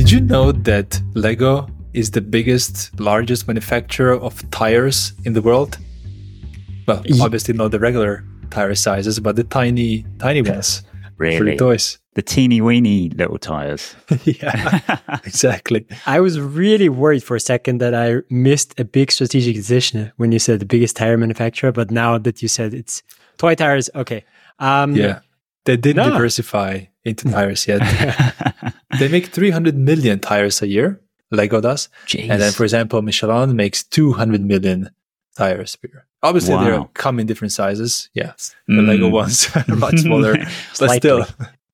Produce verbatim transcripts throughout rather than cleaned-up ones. Did you know that Lego is the biggest, largest manufacturer of tires in the world? Well, Ye- obviously not the regular tire sizes, but the tiny, tiny ones. Really? For the toys. The teeny weeny little tires. Yeah, exactly. I was really worried for a second that I missed a big strategic decision when you said the biggest tire manufacturer, but now that you said it's toy tires, okay. Um, yeah, they didn't no. diversify into tires yet. They make three hundred million tires a year, Lego does. Jeez. And then, for example, Michelin makes two hundred million tires per year. Obviously, wow. they come in different sizes. Yeah, the mm. Lego ones are much smaller, but still.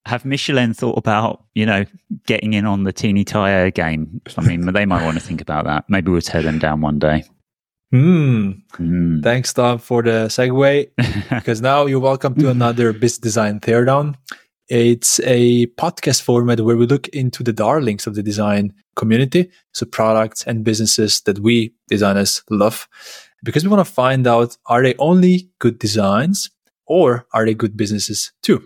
Have Michelin thought about, you know, getting in on the teeny tire game? I mean, they might want to think about that. Maybe we'll tear them down one day. Mm. Mm. Thanks, Tom, for the segue, because now you're welcome to another Biz Design Teardown. It's a podcast format where we look into the darlings of the design community, so products and businesses that we designers love, because we want to find out, are they only good designs or are they good businesses too?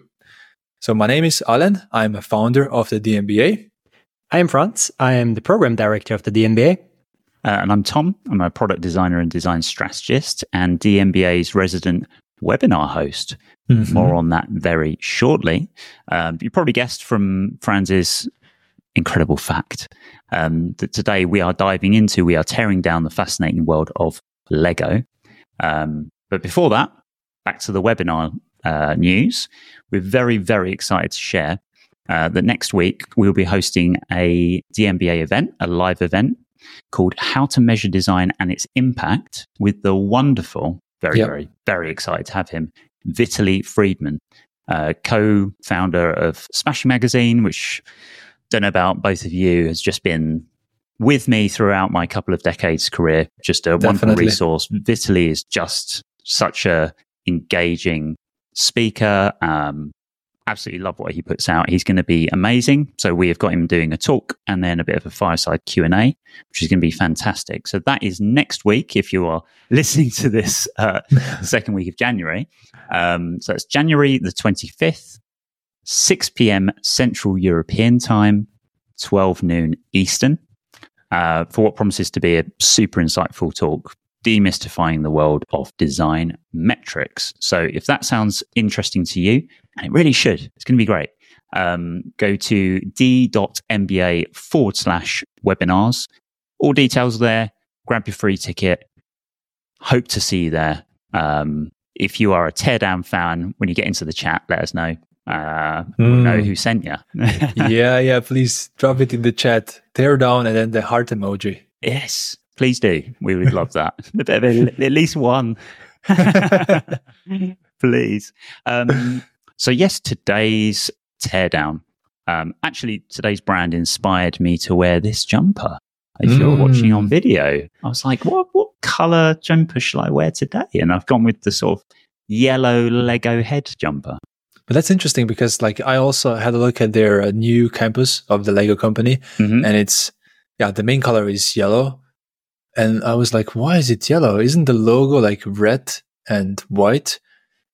So my name is Alen. I'm a founder of the D M B A. I am Franz. I am the program director of the D M B A. Uh, and I'm Tom. I'm a product designer and design strategist and D M B A's resident webinar host. Mm-hmm. More on that very shortly. Um, you probably guessed from Franz's incredible fact um, that today we are diving into, we are tearing down the fascinating world of Lego. Um, but before that, back to the webinar uh, news. We're very, very excited to share uh, that next week we'll be hosting a D M B A event, a live event called How to Measure Design and Its Impact with the wonderful, very, yep. very, very excited to have him, Vitaly Friedman, uh, co-founder of Smashing Magazine, which, don't know about both of you, has just been with me throughout my couple of decades career. Just a Definitely. Wonderful resource. Vitaly is just such a engaging speaker. Um, absolutely love what he puts out. He's going to be amazing. So we have got him doing a talk and then a bit of a fireside Q and A, which is going to be fantastic. So that is next week if you are listening to this uh, second week of January. Um, so it's January the twenty-fifth, six p.m. Central European time, twelve noon Eastern, uh, for what promises to be a super insightful talk, demystifying the world of design metrics. So if that sounds interesting to you, and it really should, it's going to be great, um, go to d.mba forward slash webinars. All details there. Grab your free ticket. Hope to see you there. Um, if you are a Teardown fan, when you get into the chat, let us know. Uh, mm. We'll know who sent you. yeah, yeah. Please drop it in the chat. Teardown and then the heart emoji. Yes. Please do. We would love that. At least one. Please. Um, so yes, today's teardown. Um, actually, today's brand inspired me to wear this jumper. If mm. you're watching on video, I was like, what, what color jumper shall I wear today? And I've gone with the sort of yellow Lego head jumper. But that's interesting because like I also had a look at their uh, new campus of the Lego company. Mm-hmm. And it's, yeah, the main color is yellow. And I was like, why is it yellow? Isn't the logo like red and white?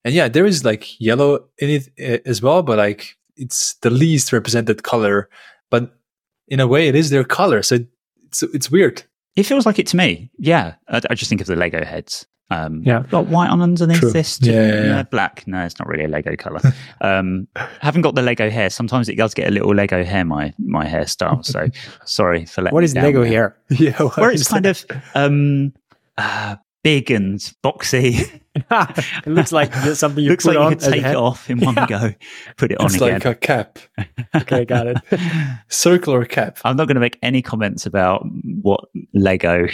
And yeah, there is like yellow in it as well, but like it's the least represented color. But in a way, it is their color. So it's, it's weird. It feels like it to me. Yeah. I, I just think of the Lego heads. Um, yeah. Got white on underneath True. This. Yeah, yeah, yeah. No, black. No, it's not really a Lego color. um, haven't got the Lego hair. Sometimes it does get a little Lego hair, my my hairstyle. So sorry for letting What is Lego there. Hair? Yeah, where it's kind that? Of um, uh, big and boxy. It looks like something you looks put like on you could take it off in one yeah. go, put it on it's again. It's like a cap. Okay, got it. Circular cap. I'm not going to make any comments about what Lego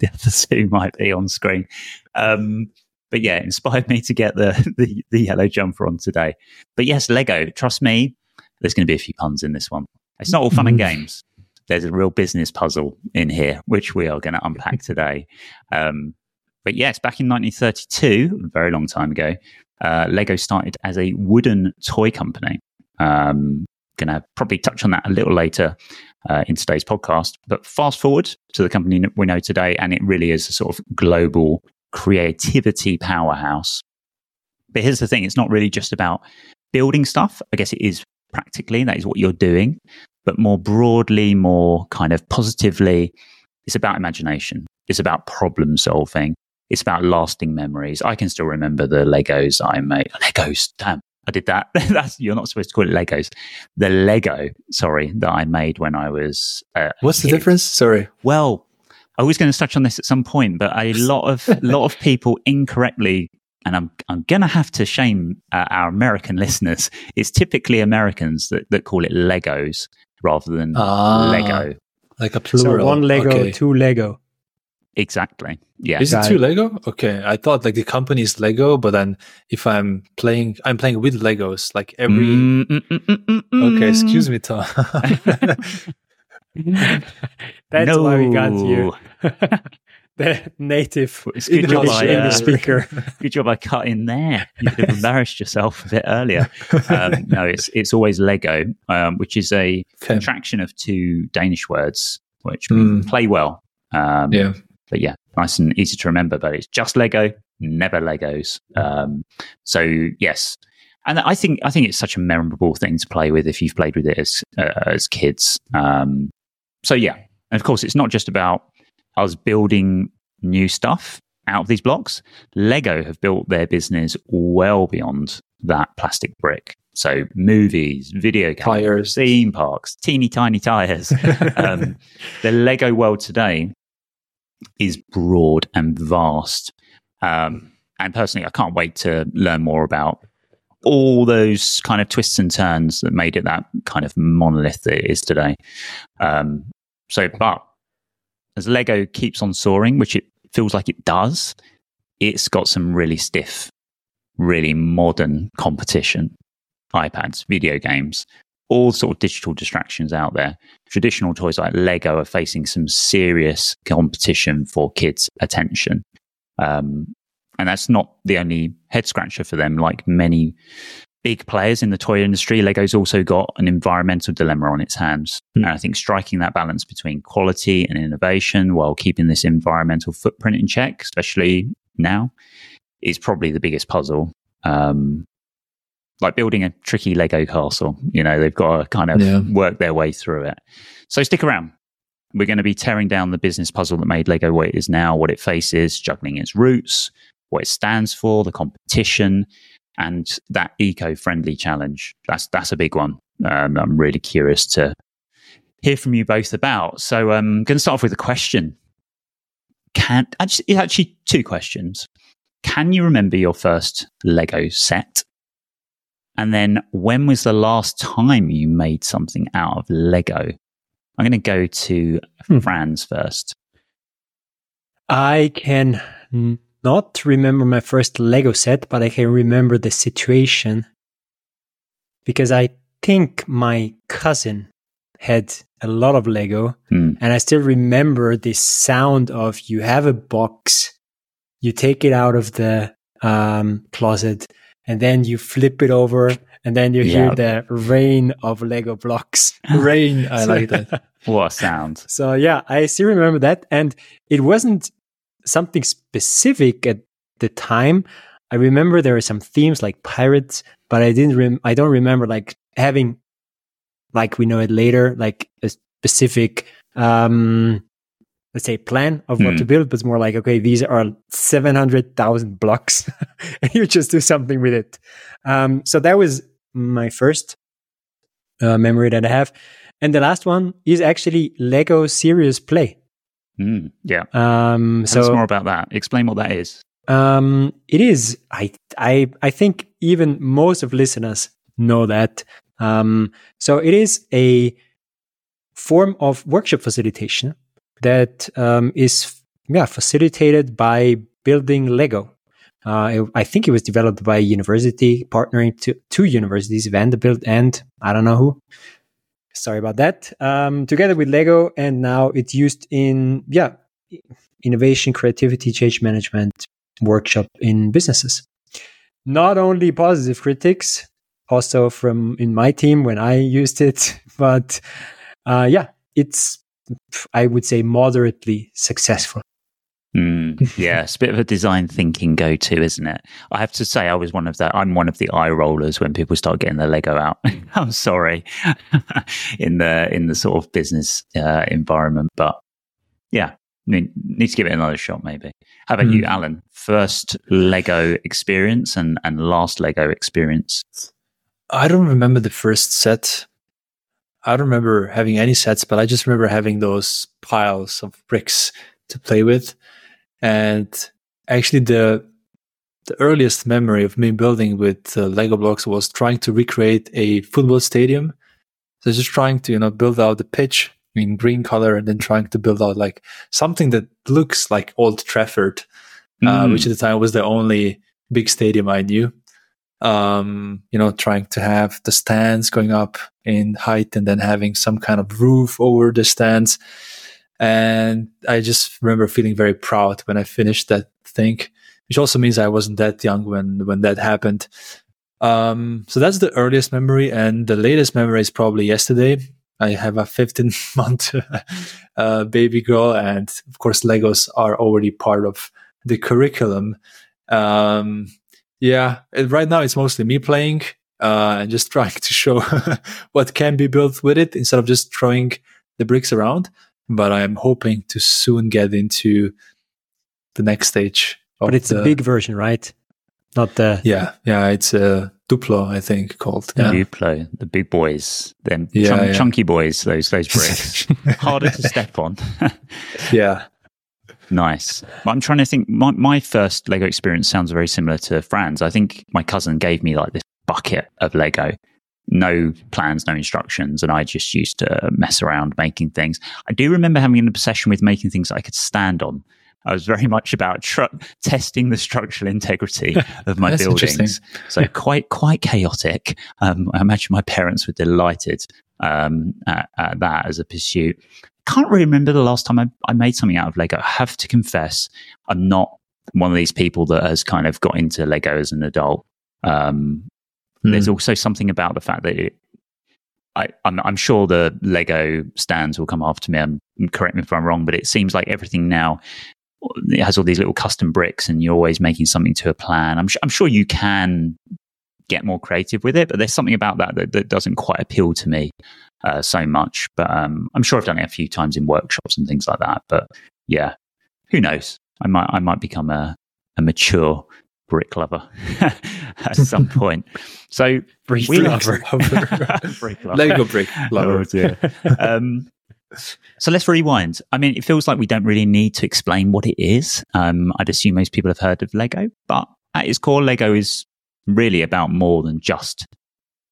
the other two might be on screen. Um, but yeah, inspired me to get the, the the yellow jumper on today. But yes, Lego, trust me, there's going to be a few puns in this one. It's not all fun and games. There's a real business puzzle in here, which we are going to unpack today. Um, but yes, back in nineteen thirty-two, a very long time ago, uh, Lego started as a wooden toy company. Um, going to probably touch on that a little later uh, in today's podcast. But fast forward to the company we know today, and it really is a sort of global creativity powerhouse. But here's the thing, it's not really just about building stuff. I guess it is practically, that is what you're doing. but more broadly, more kind of positively, it's about imagination. It's about problem solving. It's about lasting memories. I can still remember the Legos I made. Legos, damn, I did that. That's, you're not supposed to call it Legos. The Lego, sorry, that I made when I was... Uh, What's the difference? Sorry. Well, I was going to touch on this at some point, but a lot of lot of people incorrectly, and I'm I'm going to have to shame uh, our American listeners. It's typically Americans that, that call it Legos rather than ah, Lego. Like a plural. So one Lego, okay. Two Lego. Exactly. Yeah. Is it two Lego? Okay. I thought like the company is Lego, but then if I'm playing, I'm playing with Legos, like every... Mm, mm, mm, mm, mm, mm. Okay. Excuse me, Tom. That's no. Why we got you. The native English in the speaker. Good job I cut in there. You could have embarrassed yourself a bit earlier. Um, no, it's it's always Lego, um, which is a okay. contraction of two Danish words, which mean mm. play well. Um, yeah. But yeah, nice and easy to remember, but it's just Lego, never Legos. Um, so yes, and I think I think it's such a memorable thing to play with if you've played with it as uh, as kids. Um, so yeah, and of course, it's not just about us building new stuff out of these blocks. Lego have built their business well beyond that plastic brick. So movies, video games, tires, theme parks, teeny tiny tires. um, the Lego world today is broad and vast. Um, and personally, I can't wait to learn more about all those kind of twists and turns that made it that kind of monolith that it is today. Um, so, but as Lego keeps on soaring, which it feels like it does, it's got some really stiff, really modern competition. iPads, video games, all sort of digital distractions out there. Traditional toys like Lego are facing some serious competition for kids' attention. Um, and that's not the only head scratcher for them. Like many big players in the toy industry, Lego's also got an environmental dilemma on its hands. Mm. And I think striking that balance between quality and innovation while keeping this environmental footprint in check, especially now, is probably the biggest puzzle. Um, like building a tricky Lego castle, you know, they've got to kind of yeah. work their way through it. So stick around. We're going to be tearing down the business puzzle that made Lego what it is now, what it faces, juggling its roots, what it stands for, the competition, and that eco-friendly challenge. That's that's a big one. Um, I'm really curious to hear from you both about. So um, I'm going to start off with a question. Can actually, actually two questions. Can you remember your first Lego set? And then when was the last time you made something out of Lego? I'm going to go to hmm. Franz first. I can not remember my first Lego set, but I can remember the situation. Because I think my cousin had a lot of Lego. Hmm. And I still remember this sound of you have a box, you take it out of the um, closet, and then you flip it over, and then you yeah. hear the rain of Lego blocks. Rain, I like that. What a sound. So yeah, I still remember that. And it wasn't something specific at the time. I remember there were some themes like pirates, but I didn't. Rem- I don't remember like having, like we know it later, like a specific, um, let's say, plan of what mm. to build, but it's more like, okay, these are seven hundred thousand blocks and you just do something with it. Um, so that was my first uh, memory that I have. And the last one is actually Lego Serious Play. Mm, yeah. Um, Tell so, us more about that. Explain what that is. Um, it is, I, I, I think even most of listeners know that. Um, so it is a form of workshop facilitation that um, is yeah facilitated by building Lego. Uh, I think it was developed by a university, partnering to two universities, Vanderbilt and I don't know who. Sorry about that. Um, together with Lego, and now it's used in yeah innovation, creativity, change management workshop in businesses. Not only positive critics, also from in my team when I used it, but uh, yeah, it's. I would say moderately successful. Mm, yeah, it's a bit of a design thinking go-to, isn't it? I have to say, I was one of the, I'm one of the eye rollers when people start getting their Lego out. I'm sorry, in the in the sort of business uh, environment, but yeah, need, need to give it another shot, maybe. How about mm. you, Alan? First Lego experience and and last Lego experience. I don't remember the first set. I don't remember having any sets, but I just remember having those piles of bricks to play with. And actually, the the earliest memory of me building with uh, Lego blocks was trying to recreate a football stadium. So just trying to, you know, build out the pitch in green color, and then trying to build out like something that looks like Old Trafford, mm. uh, which at the time was the only big stadium I knew. Um, you know, trying to have the stands going up in height and then having some kind of roof over the stands. And I just remember feeling very proud when I finished that thing, which also means I wasn't that young when, when that happened. Um, so that's the earliest memory. And the latest memory is probably yesterday. I have a fifteen-month uh, baby girl. And, of course, Legos are already part of the curriculum. Um, yeah, right now it's mostly me playing uh, and just trying to show what can be built with it instead of just throwing the bricks around. But I'm hoping to soon get into the next stage. Of but it's the, a big version, right? Not the yeah, yeah. It's a Duplo, I think, called yeah. Duplo. The big boys, them yeah, chun- yeah. chunky boys. Those those bricks harder to step on. yeah, nice. I'm trying to think. My my first Lego experience sounds very similar to Franz. I think my cousin gave me like this bucket of Lego. No plans, no instructions, and I just used to mess around making things. I do remember having an obsession with making things that I could stand on. I was very much about tr- testing the structural integrity of my buildings. So quite quite chaotic. Um, I imagine my parents were delighted um, at, at that as a pursuit. Can't really remember the last time I, I made something out of Lego. I have to confess, I'm not one of these people that has kind of got into Lego as an adult. Um, There's also something about the fact that it, I, I'm, I'm sure the Lego stands will come after me. I'm, correct me if I'm wrong, but it seems like everything now it has all these little custom bricks, and you're always making something to a plan. I'm, sh- I'm sure you can get more creative with it, but there's something about that that, that doesn't quite appeal to me uh, so much. But um, I'm sure I've done it a few times in workshops and things like that. But yeah, who knows? I might I might become a, a mature. brick lover at some point. So brick lover. brick lover. Lego brick lover. Oh, dear. um, so let's rewind. I mean, it feels like we don't really need to explain what it is. Um, I'd assume most people have heard of Lego, but at its core, Lego is really about more than just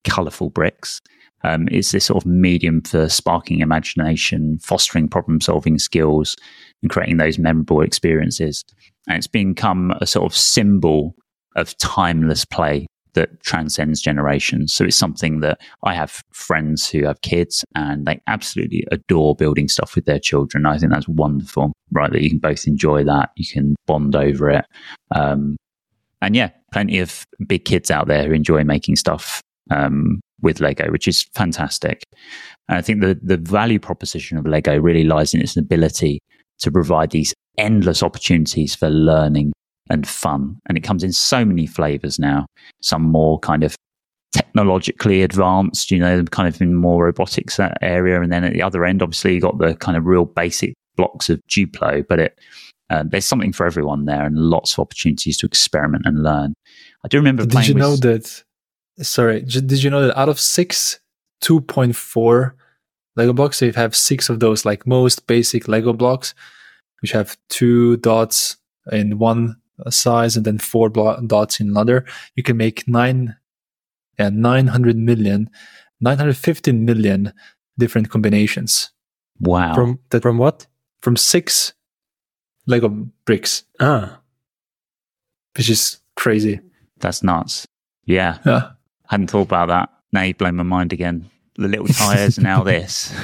colourful bricks. Um, it's this sort of medium for sparking imagination, fostering problem-solving skills, and creating those memorable experiences. And it's become a sort of symbol of timeless play that transcends generations. So it's something that I have friends who have kids and they absolutely adore building stuff with their children. I think that's wonderful, right? That you can both enjoy that. You can bond over it. Um, and yeah, plenty of big kids out there who enjoy making stuff um, with Lego, which is fantastic. And I think the, the value proposition of Lego really lies in its ability to provide these endless opportunities for learning and fun. And it comes in so many flavors now, some more kind of technologically advanced, you know, kind of in more robotics area. And then at the other end, obviously, you got the kind of real basic blocks of Duplo, but it, uh, there's something for everyone there and lots of opportunities to experiment and learn. I do remember playing Did you with... know that, sorry, did you know that out of six, two point four Lego blocks, so you have six of those like most basic Lego blocks, which have two dots in one size and then four blo- dots in another. You can make nine, yeah, nine hundred million, nine hundred fifteen million different combinations. Wow. From the, from what? From six Lego bricks. Ah. Which is crazy. That's nuts. Yeah. Yeah. Hadn't thought about that. Now you've blown my mind again. The little tires and now this.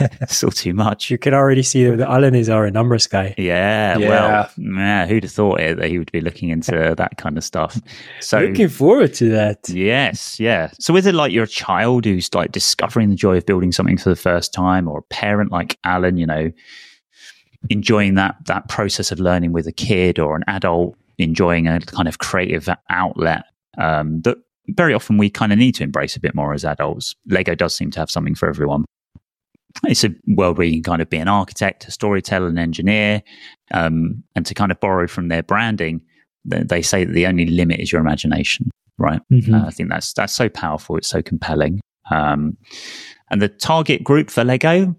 It's all too much. You can already see that Alan is our numbers guy. Yeah, yeah. Well, yeah, who'd have thought it, that he would be looking into that kind of stuff. So looking forward to that. Yes, yeah. So is it like you're a child who's like discovering the joy of building something for the first time, or a parent like Alan, you know, enjoying that that process of learning with a kid or an adult, enjoying a kind of creative outlet um, that very often we kind of need to embrace a bit more as adults. Lego does seem to have something for everyone. It's a world where you can kind of be an architect, a storyteller, an engineer, um, and to kind of borrow from their branding, they say that the only limit is your imagination, right? Mm-hmm. Uh, I think that's that's so powerful. It's so compelling. Um, and the target group for Lego,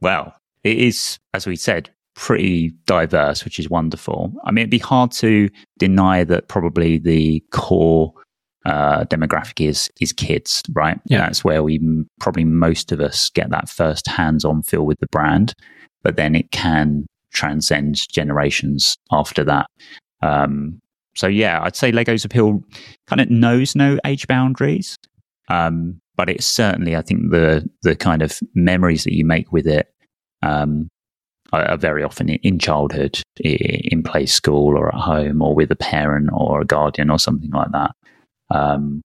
well, it is, as we said, pretty diverse, which is wonderful. I mean, it'd be hard to deny that probably the core uh, demographic is is kids, right? Yeah. That's where we probably most of us get that first hands-on feel with the brand, but then it can transcend generations after that. Um, so yeah, I'd say Lego's appeal kind of knows no age boundaries, um, but it's certainly, I think, the the kind of memories that you make with it um, are, are very often in childhood, in play school or at home or with a parent or a guardian or something like that. Um,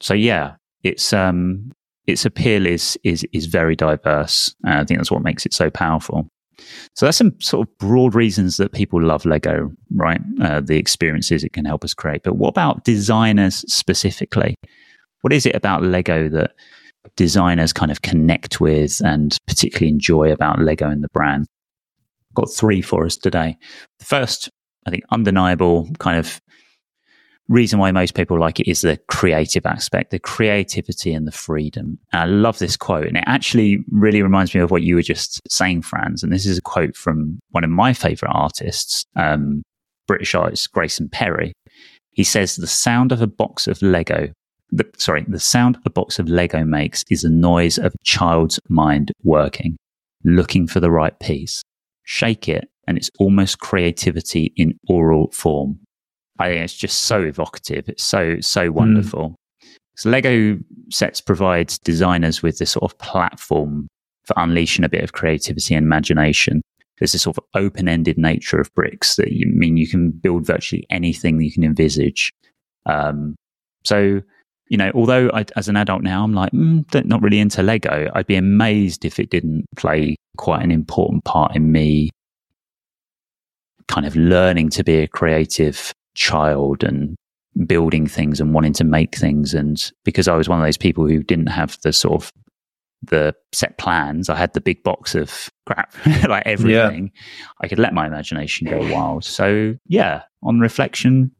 so yeah, it's um, its appeal is is is very diverse, and I think that's what makes it so powerful. So that's some sort of broad reasons that people love Lego, right? Uh, the experiences it can help us create. But what about designers specifically? What is it about Lego that designers kind of connect with and particularly enjoy about Lego and the brand? I've got three for us today. The first, I think, undeniable kind of reason why most people like it is the creative aspect, the creativity and the freedom. And I love this quote, and it actually really reminds me of what you were just saying, Franz. And this is a quote from one of my favorite artists, um, British artist Grayson Perry. He says, "The sound of a box of Lego, the, sorry, the sound a box of Lego makes is the noise of a child's mind working, looking for the right piece. Shake it, and it's almost creativity in oral form." I think it's just so evocative. It's so, so wonderful. Mm. So Lego sets provides designers with this sort of platform for unleashing a bit of creativity and imagination. There's this sort of open-ended nature of bricks that you I mean you can build virtually anything that you can envisage. Um, so, you know, although I, as an adult now, I'm like, mm, not really into Lego, I'd be amazed if it didn't play quite an important part in me kind of learning to be a creative child and building things and wanting to make things. And because I was one of those people who didn't have the sort of the set plans, I had the big box of crap, like everything. Yeah. I could let my imagination go wild. So yeah, on reflection,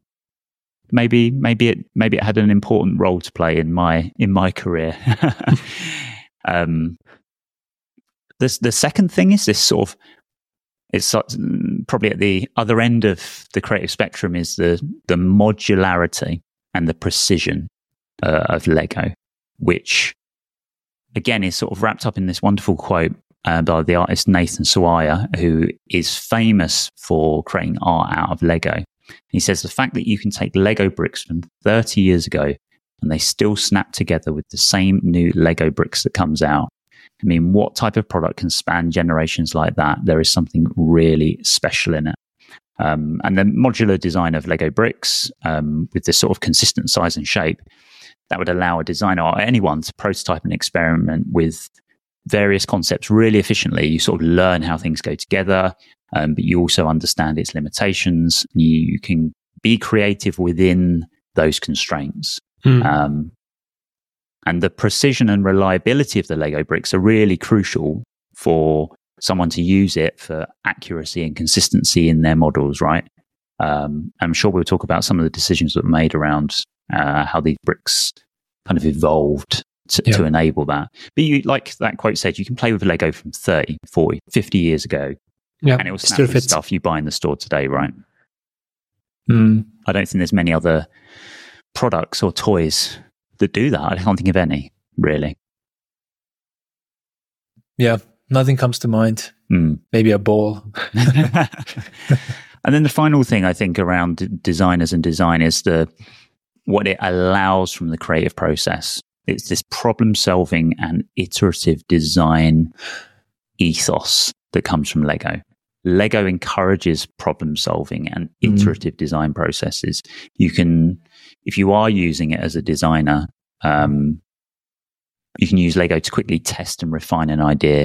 maybe maybe it maybe it had an important role to play in my in my career. um this the second thing is this sort of It's probably at the other end of the creative spectrum is the, the modularity and the precision uh, of Lego, which, again, is sort of wrapped up in this wonderful quote uh, by the artist Nathan Sawaya, who is famous for creating art out of Lego. He says, "The fact that you can take Lego bricks from thirty years ago and they still snap together with the same new Lego bricks that comes out. I mean, what type of product can span generations like that? There is something really special in it." Um, and the modular design of Lego bricks um, with this sort of consistent size and shape, that would allow a designer or anyone to prototype and experiment with various concepts really efficiently. You sort of learn how things go together, um, but you also understand its limitations. You can be creative within those constraints. Mm. Um And the precision and reliability of the Lego bricks are really crucial for someone to use it for accuracy and consistency in their models, right? Um, I'm sure we'll talk about some of the decisions that were made around uh, how these bricks kind of evolved to, yeah. to enable that. But you, like that quote said, you can play with Lego from thirty, forty, fifty years ago, yeah, and it will snap with stuff you buy in the store today, right? Mm. I don't think there's many other products or toys that do that. I can't think of any, really. Yeah, nothing comes to mind. Mm. Maybe a ball. And then the final thing I think around d- designers and design is the what it allows from the creative process. It's this problem solving and iterative design ethos that comes from Lego. Lego encourages problem solving and iterative mm. design processes. You can, if you are using it as a designer, um, you can use Lego to quickly test and refine an idea.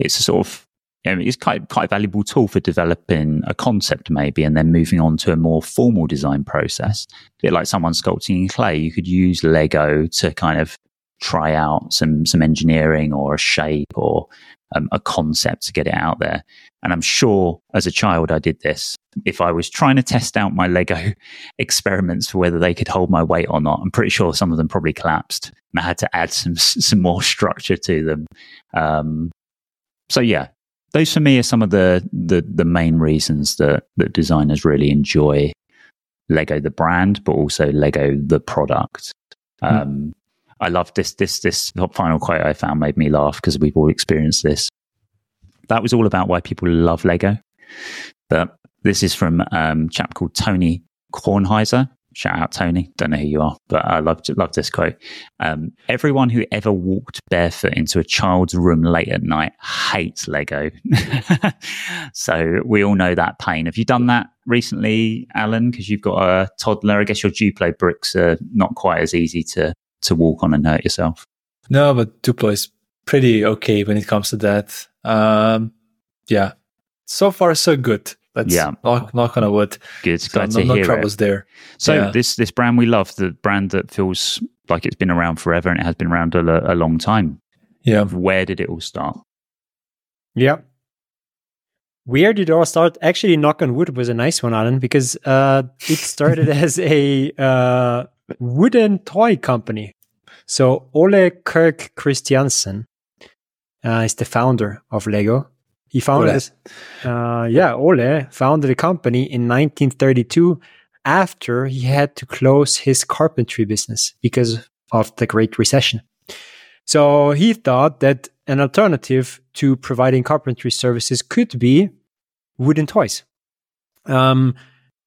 It's a sort of you know, it's quite quite a valuable tool for developing a concept maybe and then moving on to a more formal design process. A bit like someone sculpting in clay, you could use Lego to kind of try out some some engineering or a shape or um, a concept to get it out there. And I'm sure as a child I did this. If I was trying to test out my Lego experiments for whether they could hold my weight or not, I'm pretty sure some of them probably collapsed and I had to add some some more structure to them. Um, so yeah, those for me are some of the the, the main reasons that, that designers really enjoy Lego the brand, but also Lego the product. Mm. Um, I love this this this final quote I found made me laugh because we've all experienced this. That was all about why people love Lego. But this is from um, a chap called Tony Kornheiser. Shout out, Tony. Don't know who you are, but I love love this quote. Um, Everyone who ever walked barefoot into a child's room late at night hates Lego. So we all know that pain. Have you done that recently, Alan? Because you've got a toddler. I guess your Duplo bricks are not quite as easy to to walk on and hurt yourself. No, but Duplo is pretty okay when it comes to that. Um, yeah. So far, so good. That's yeah. knock, knock on a wood. Good. So glad no, to no hear troubles it. There. So yeah. this this brand we love, the brand that feels like it's been around forever and it has been around a, a long time. Yeah. Where did it all start? Yeah. Where did it all start? Actually, knock on wood was a nice one, Alan, because uh, it started as a uh, wooden toy company. So Ole Kirk Christiansen uh, is the founder of Lego. He founded, uh, yeah, Ole founded the company in nineteen thirty-two after he had to close his carpentry business because of the Great Recession. So he thought that an alternative to providing carpentry services could be wooden toys. Um,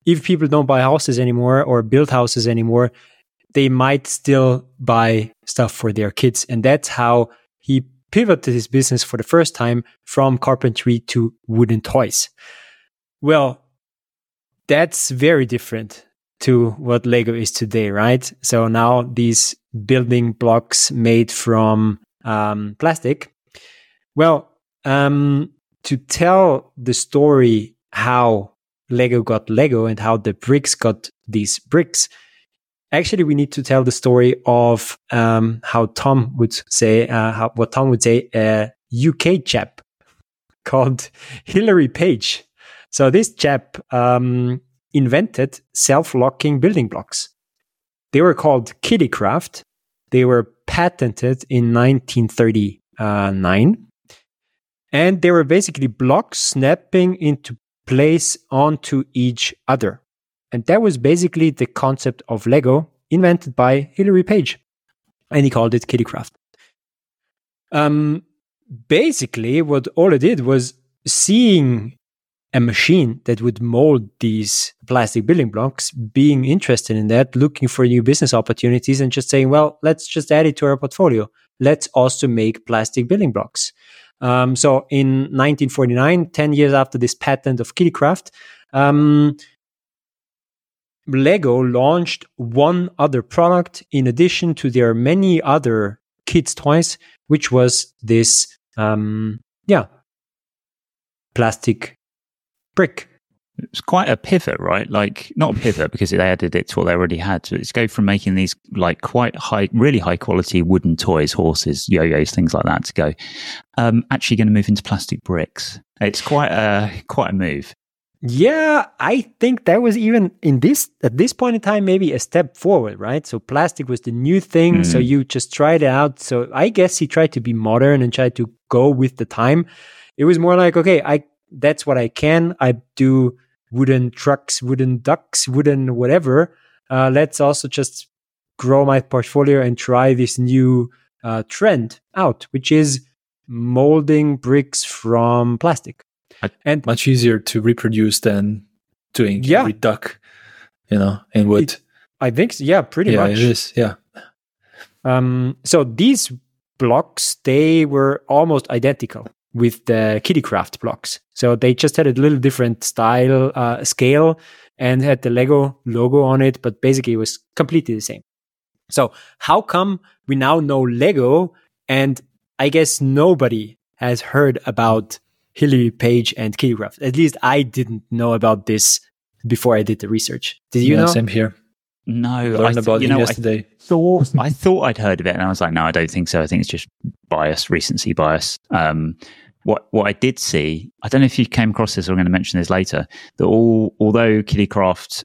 if people don't buy houses anymore or build houses anymore, they might still buy stuff for their kids. And that's how he pivoted his business for the first time from carpentry to wooden toys. Well, that's very different to what Lego is today, right? So now these building blocks made from um, plastic. Well, um, to tell the story how Lego got Lego and how the bricks got these bricks, actually, we need to tell the story of um, how Tom would say, uh, how, what Tom would say, a U K chap called Hilary Page. So this chap um, invented self-locking building blocks. They were called Kiddicraft. They were patented in nineteen thirty-nine. And they were basically blocks snapping into place onto each other. And that was basically the concept of Lego invented by Hilary Page. And he called it Kiddicraft. Um, basically, what Ole did was seeing a machine that would mold these plastic building blocks, being interested in that, looking for new business opportunities and just saying, well, let's just add it to our portfolio. Let's also make plastic building blocks. Um, so in nineteen forty-nine, ten years after this patent of Kiddicraft, um, Lego launched one other product in addition to their many other kids' toys, which was this, um, yeah, plastic brick. It's quite a pivot, right? Like, not a pivot because they added it to what they already had. So it's go from making these like quite high, really high quality wooden toys, horses, yo-yos, things like that, to go um, actually going to move into plastic bricks. It's quite a quite a move. Yeah, I think that was even in this, at this point in time, maybe a step forward, right? So plastic was the new thing. Mm. So you just tried it out. So I guess he tried to be modern and tried to go with the time. It was more like, okay, I, that's what I can. I do wooden trucks, wooden ducks, wooden whatever. Uh, let's also just grow my portfolio and try this new uh, trend out, which is molding bricks from plastic. And much easier to reproduce than doing yeah. every duck, you know, in wood. It, I think, so, yeah, pretty yeah, much. Yeah, it is, yeah. Um, so these blocks, they were almost identical with the Kiddicraft blocks. So they just had a little different style, uh, scale, and had the Lego logo on it, but basically it was completely the same. So how come we now know Lego, and I guess nobody has heard about Hilary Page and Kiddicraft. At least I didn't know about this before I did the research. Did you yeah, know? Same here. No, learned th- about you it know, yesterday. I thought, I thought I'd heard of it, and I was like, no, I don't think so. I think it's just bias, recency bias. Um, what what I did see, I don't know if you came across this. Or I'm going to mention this later. That all, although Kiddicraft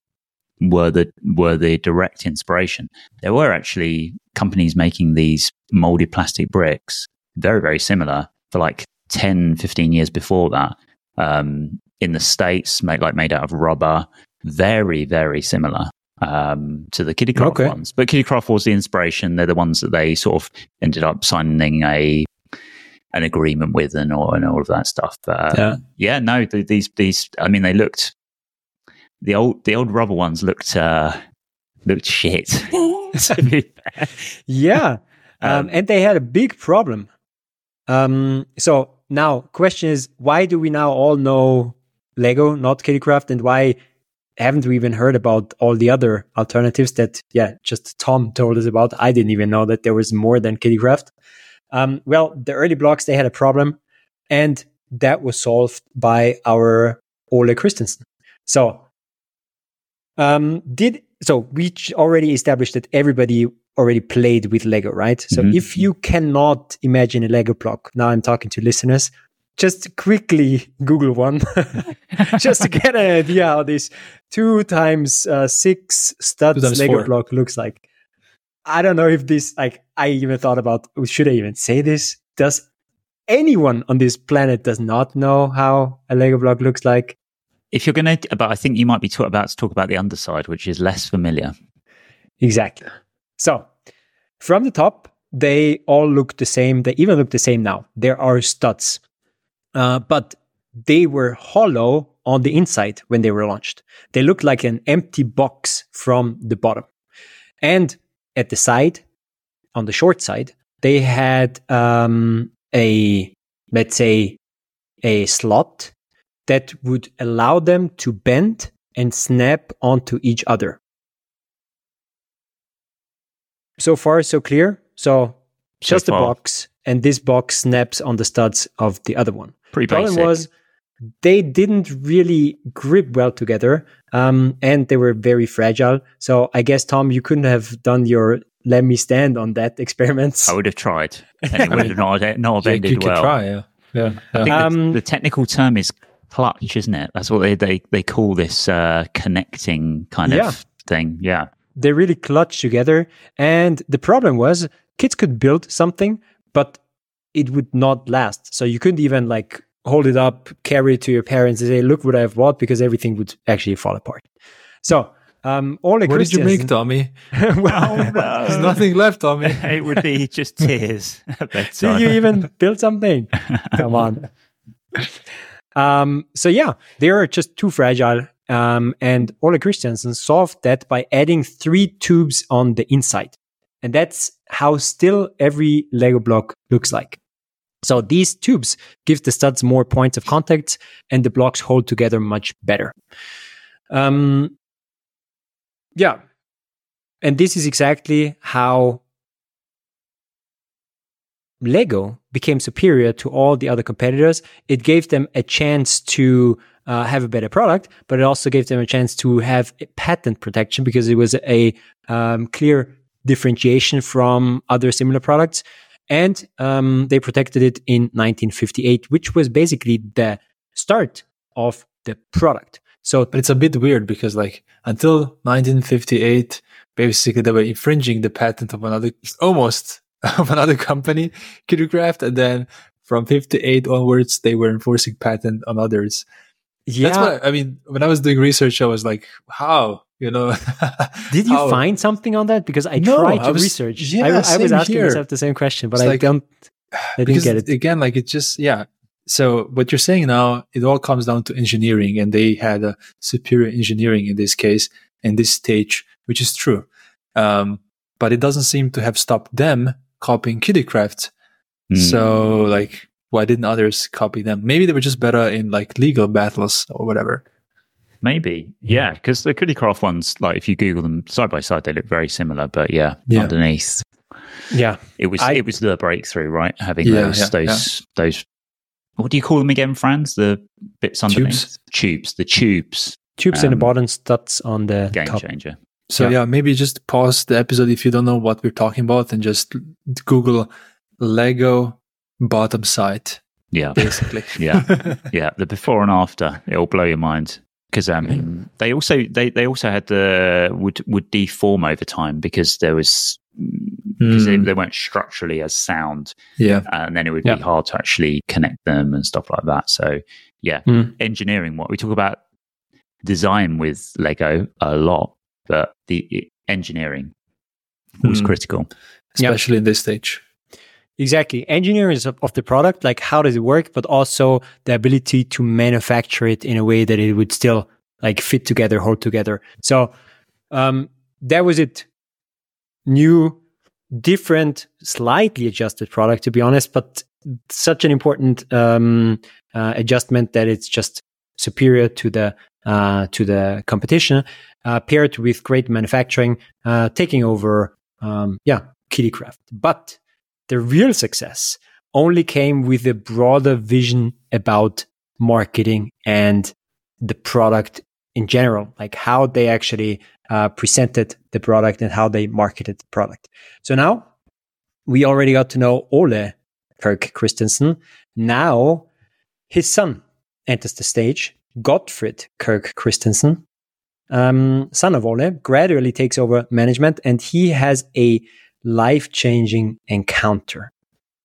were the were the direct inspiration, there were actually companies making these molded plastic bricks, very very similar, for like ten, fifteen years before that. Um, in the States, made like made out of rubber, very very similar. Um, to the Kiddicraft okay. ones, but Kiddicraft was the inspiration. They're the ones that they sort of ended up signing a an agreement with, and all and all of that stuff. Uh, yeah, yeah. No, the, these these. I mean, they looked the old the old rubber ones looked uh, looked shit. To be fair. Yeah, um, um, and they had a big problem. Um, so now, question is, why do we now all know Lego, not Kiddicraft, and why? Haven't we even heard about all the other alternatives that, yeah, just Tom told us about? I didn't even know that there was more than Kiddicraft. Um, well, the early blocks, they had a problem, and that was solved by our Ole Christiansen. So, um, did so we already established that everybody already played with Lego, right? So mm-hmm. if you cannot imagine a Lego block, now I'm talking to listeners, just quickly Google one just to get an idea how this two times uh, six studs two times Lego four. Block looks like. I don't know if this, like, I even thought about, should I even say this? Does anyone on this planet does not know how a Lego block looks like? If you're going to, but I think you might be t- about to talk about the underside, which is less familiar. Exactly. So from the top, they all look the same. They even look the same now. There are studs. Uh, but they were hollow on the inside when they were launched. They looked like an empty box from the bottom. And at the side, on the short side, they had um, a, let's say, a slot that would allow them to bend and snap onto each other. So far, so clear. So just a box, and this box snaps on the studs of the other one. The problem was they didn't really grip well together, um, and they were very fragile. So I guess, Tom, you couldn't have done your let me stand on that experiments. I would have tried. And it would have not, not have ended you, you well. Could try, yeah. Yeah, yeah. I think um, the, the technical term is clutch, isn't it? That's what they, they, they call this uh, connecting kind yeah. of thing. Yeah. They really clutched together. And the problem was kids could build something, but it would not last. So you couldn't even like hold it up, carry it to your parents and say, look what I've bought, because everything would actually fall apart. So, um, all the What did you make, Tommy? well, no. There's nothing left, Tommy. It would be just tears. Did you even build something? Come on. um, so yeah, they are just too fragile. Um, and Ole Christiansen solved that by adding three tubes on the inside. And that's how still every Lego block looks like. So these tubes give the studs more points of contact, and the blocks hold together much better. Um, yeah. And this is exactly how Lego became superior to all the other competitors. It gave them a chance to uh, have a better product, but it also gave them a chance to have a patent protection, because it was a um, clear differentiation from other similar products. And um, they protected it in nineteen fifty-eight, which was basically the start of the product. So, but it's a bit weird because, like, until nineteen fifty-eight, basically they were infringing the patent of another, almost of another company, Kiddicraft, and then from fifty-eight onwards, they were enforcing patent on others. Yeah, that's what I, I mean. When I was doing research, I was like, "How?" You know? Did you how? find something on that? Because I no, tried to I was, research. Yeah, I, I was asking here. myself the same question, but it's I like, don't. I didn't get it again. Like it just yeah. So what you're saying now, it all comes down to engineering, and they had a superior engineering in this case, in this stage, which is true. Um, but it doesn't seem to have stopped them copying Kiddicraft. Mm. So like. Why didn't others copy them? Maybe they were just better in like legal battles or whatever. Maybe, yeah, because the Kiddicraft ones, like if you Google them side by side, they look very similar. But yeah, yeah. underneath, yeah, it was I, it was the breakthrough, right? Having yeah, those yeah, those yeah. those what do you call them again, Franz? The bits underneath? Tubes. Tubes, the tubes. Tubes um, in the bottom, studs on the game top. Game changer. So yeah. yeah, maybe just pause the episode if you don't know what we're talking about and just Google Lego bottom side. Yeah. Basically. yeah. Yeah. The before and after. It'll blow your mind. Because um, mm. they also they, they also had the would would deform over time because there was because mm. they, they weren't structurally as sound. Yeah. And then it would yeah. be hard to actually connect them and stuff like that. So yeah. Mm. Engineering, what we talk about design with Lego a lot, but the it, engineering was mm. critical. Especially yep. in this stage. Exactly. Engineering of, of the product, like how does it work, but also the ability to manufacture it in a way that it would still like fit together, hold together. So um, that was it. New, different, slightly adjusted product, to be honest, but such an important um, uh, adjustment that it's just superior to the uh, to the competition, uh, paired with great manufacturing, uh, taking over, um, yeah, Kiddicraft. But the real success only came with a broader vision about marketing and the product in general, like how they actually uh, presented the product and how they marketed the product. So now we already got to know Ole Kirk Christiansen. Now his son enters the stage, Godtfred Kirk Christiansen, um, son of Ole, gradually takes over management, and he has a life-changing encounter.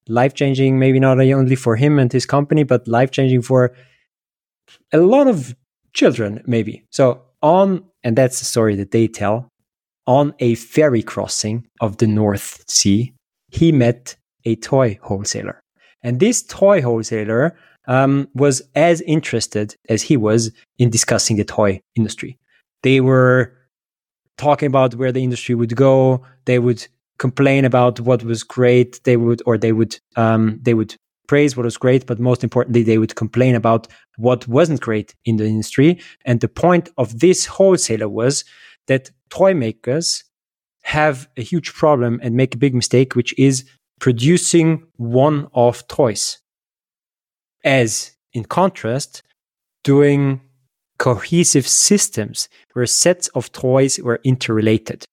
Life-changing, maybe not only for him and his company, but life-changing for a lot of children, maybe. So on, and that's the story that they tell, on a ferry crossing of the North Sea, he met a toy wholesaler. And this toy wholesaler um, was as interested as he was in discussing the toy industry. They were talking about where the industry would go. They would complain about what was great, they would, or they would, um, they would praise what was great, but most importantly, they would complain about what wasn't great in the industry. And the point of this wholesaler was that toy makers have a huge problem and make a big mistake, which is producing one-off toys. As in contrast, doing cohesive systems where sets of toys were interrelated.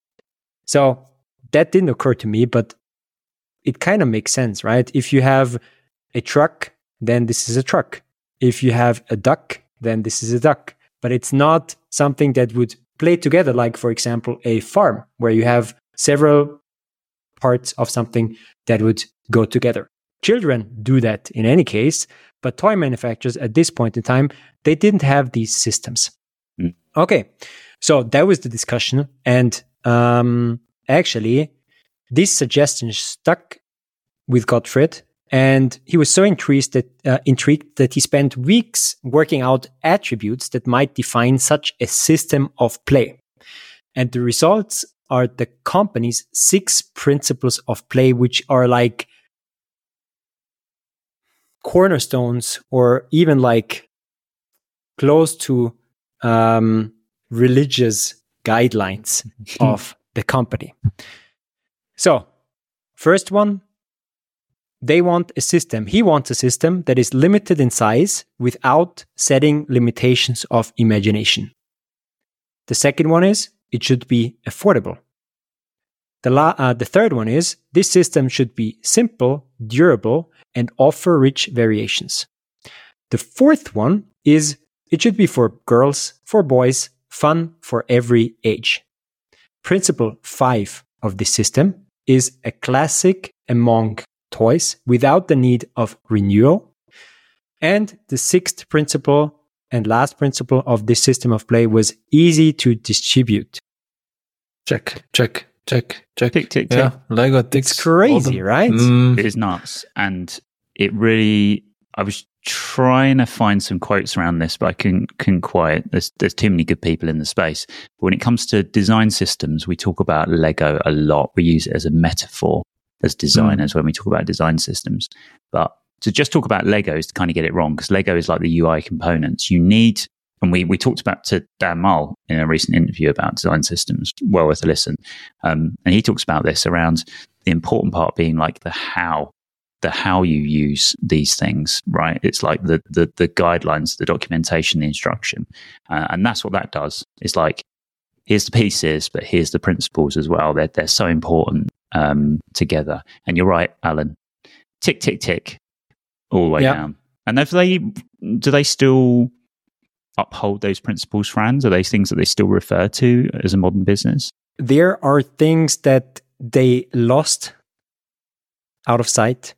So that didn't occur to me, but it kind of makes sense, right? If you have a truck, then this is a truck. If you have a duck, then this is a duck. But it's not something that would play together, like, for example, a farm, where you have several parts of something that would go together. Children do that in any case, but toy manufacturers at this point in time, they didn't have these systems. Mm. Okay, so that was the discussion, and um, actually, this suggestion stuck with Godtfred, and he was so intrigued that, uh, intrigued that he spent weeks working out attributes that might define such a system of play. And the results are the company's six principles of play, which are like cornerstones or even like close to um, religious guidelines of the company. So, first one, they want a system. He wants a system that is limited in size without setting limitations of imagination. The second one is it should be affordable. The, la- uh, the third one is this system should be simple, durable, and offer rich variations. The fourth one is it should be for girls, for boys, fun for every age. Principle five of this system is a classic among toys without the need of renewal. And the sixth principle and last principle of this system of play was easy to distribute. Check, check, check, check. Tick, tick, yeah. tick. Lego ticks. It's crazy, right? Mm. It is nuts. And it really, I was trying to find some quotes around this, but I couldn't, couldn't quite. There's, there's too many good people in the space. But when it comes to design systems, we talk about Lego a lot. We use it as a metaphor as designers mm. when we talk about design systems. But to just talk about Lego is to kind of get it wrong, because Lego is like the U I components. You need, and we, we talked about to Dan Mull in a recent interview about design systems, well worth a listen. Um, and he talks about this around the important part being like the how. the how you use these things, right? It's like the the, the guidelines, the documentation, the instruction. Uh, and that's what that does. It's like, here's the pieces, but here's the principles as well. They're, they're so important um, together. And you're right, Alan. Tick, tick, tick, all the way yep. down. And if they, do they still uphold those principles, Franz? Are those things that they still refer to as a modern business? There are things that they lost out of sight